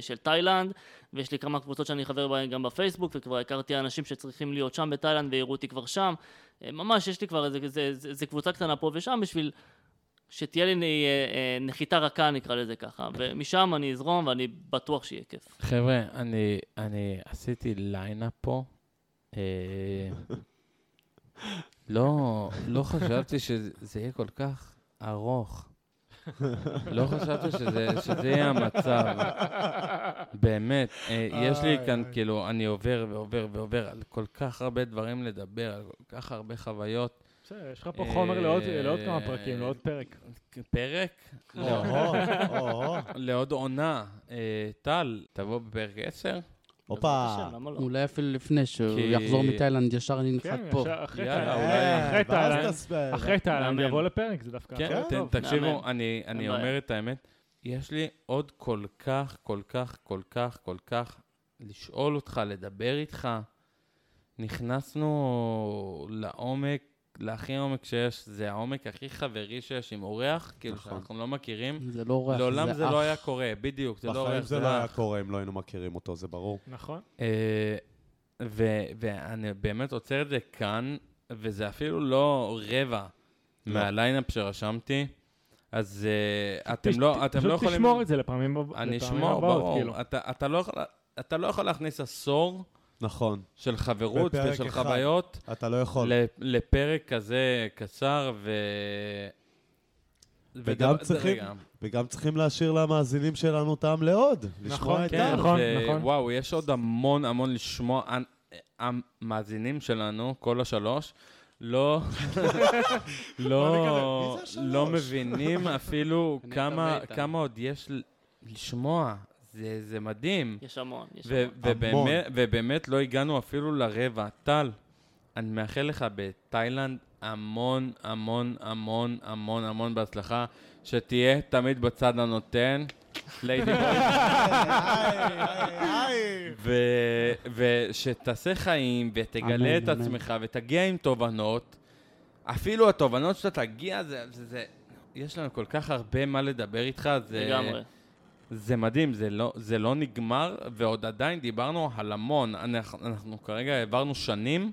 של תאילנד, ויש לי כמה קבוצות שאני חבר בהן גם בפייסבוק, וכבר הכרתי אנשים שצריכים להיות שם בתאילנד, ויראו אותי כבר שם. ממש, יש לי כבר איזה קבוצה קטנה פה ושם, בשביל שתהיה לי נחיתה רכה, נקרא לזה ככה. ומשם אני אזרום, ואני בטוח שיהיה כיף. חבר'ה, אני עשיתי ליינה פה. לא חשבתי שזה יהיה כל כך ארוך. לא חשבתי שזה יהיה המצב. באמת, יש לי כאן, כאילו, אני עובר ועובר ועובר על כל כך הרבה דברים לדבר, על כל כך הרבה חוויות. יש לך פה חומר לעוד כמה פרקים, לעוד פרק. פרק? לעוד עונה. טל, תבוא בפרק 10. אופה. אולי אפילו לפני שהוא יחזור מתאילנד, ישר אני נחת פה. אחרי תאילנד יבוא לפרק, זה דווקא. תקשיבו, אני אומר את האמת, יש לי עוד כל כך, כל כך, כל כך, כל כך, לשאול אותך, לדבר איתך. נכנסנו לעומק, להכי עומק שיש, זה העומק הכי חברי שיש עם אורח, כאילו שאנחנו לא מכירים. זה לא אורח, זה אח. לעולם זה לא היה קורה, בדיוק, זה לא אורח. בחיים זה לא היה קורה אם לא היינו מכירים אותו, זה ברור. נכון. ואני באמת עוצר את זה כאן, וזה אפילו לא רבע מהליינאפ שרשמתי, אז אתם לא יכולים... פשוט תשמור את זה לפעמים הבאות. אני אשמור, ברור. אתה לא יכול להכניס עשור... נכון. של חברות ושל חוויות. אתה לא יכול. לפרק כזה קצר וגם צריכים להשאיר למאזינים שלנו טעם לעוד. לשמוע את זה. נכון, נכון. וואו, יש עוד המון המון לשמוע. המאזינים שלנו, כל השלוש, לא מבינים אפילו כמה עוד יש לשמוע. זה מדהים. יש המון, יש המון. ובאמת לא הגענו אפילו לרבע. טל, אני מאחל לך בתאילנד המון, המון, המון, המון, המון בהצלחה, שתהיה תמיד בצד הנותן. ליידי בוי. ושתעשה חיים, ותגלה את עצמך, ותגיע עם תובנות. אפילו התובנות שאתה תגיע, יש לנו כל כך הרבה מה לדבר איתך. לגמרי. זה מדהים, זה לא נגמר, ועוד עדיין דיברנו על המון. אנחנו כרגע העברנו שנים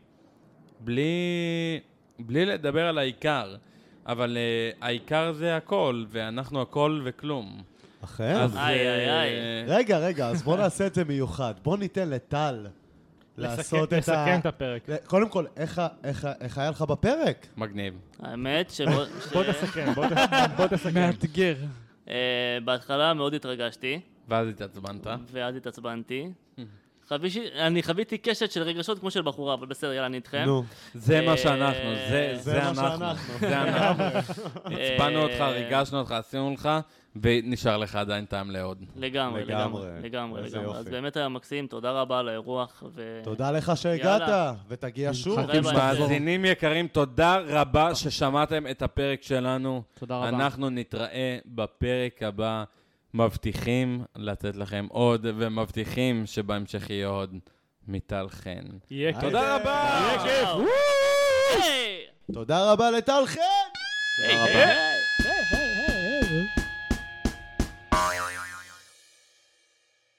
בלי לדבר על העיקר, אבל העיקר זה הכל, ואנחנו הכל וכלום. אחר? רגע, אז בוא נעשה את זה מיוחד. בוא ניתן לטל לעשות את ה... לסכם את הפרק. קודם כל, איך היה לך בפרק? מגניב. האמת שבוא... בוא תסכם. מאתגר. בהתחלה מאוד התרגשתי. ואז התעצבנת. ואז התעצבנתי. אני חוויתי קשת של רגשות כמו של בחורה, אבל בסדר, יאללה, אני איתכם. נו, זה מה שאנחנו, זה אנחנו. הצבנו אותך, ריגשנו אותך, עשינו לך, ונשאר לך עדיין טעם לעוד. לגמרי. אז באמת היה מקסים, תודה רבה על האירוח. תודה לך שהגעת, ותגיע שוב. מאזינים יקרים, תודה רבה ששמעתם את הפרק שלנו. תודה רבה. אנחנו נתראה בפרק הבא. מבטיחים לתת לכם עוד, ומבטיחים שבהמשך יהיה עוד מטל חן. תודה רבה! תודה רבה לטל חן! תודה רבה.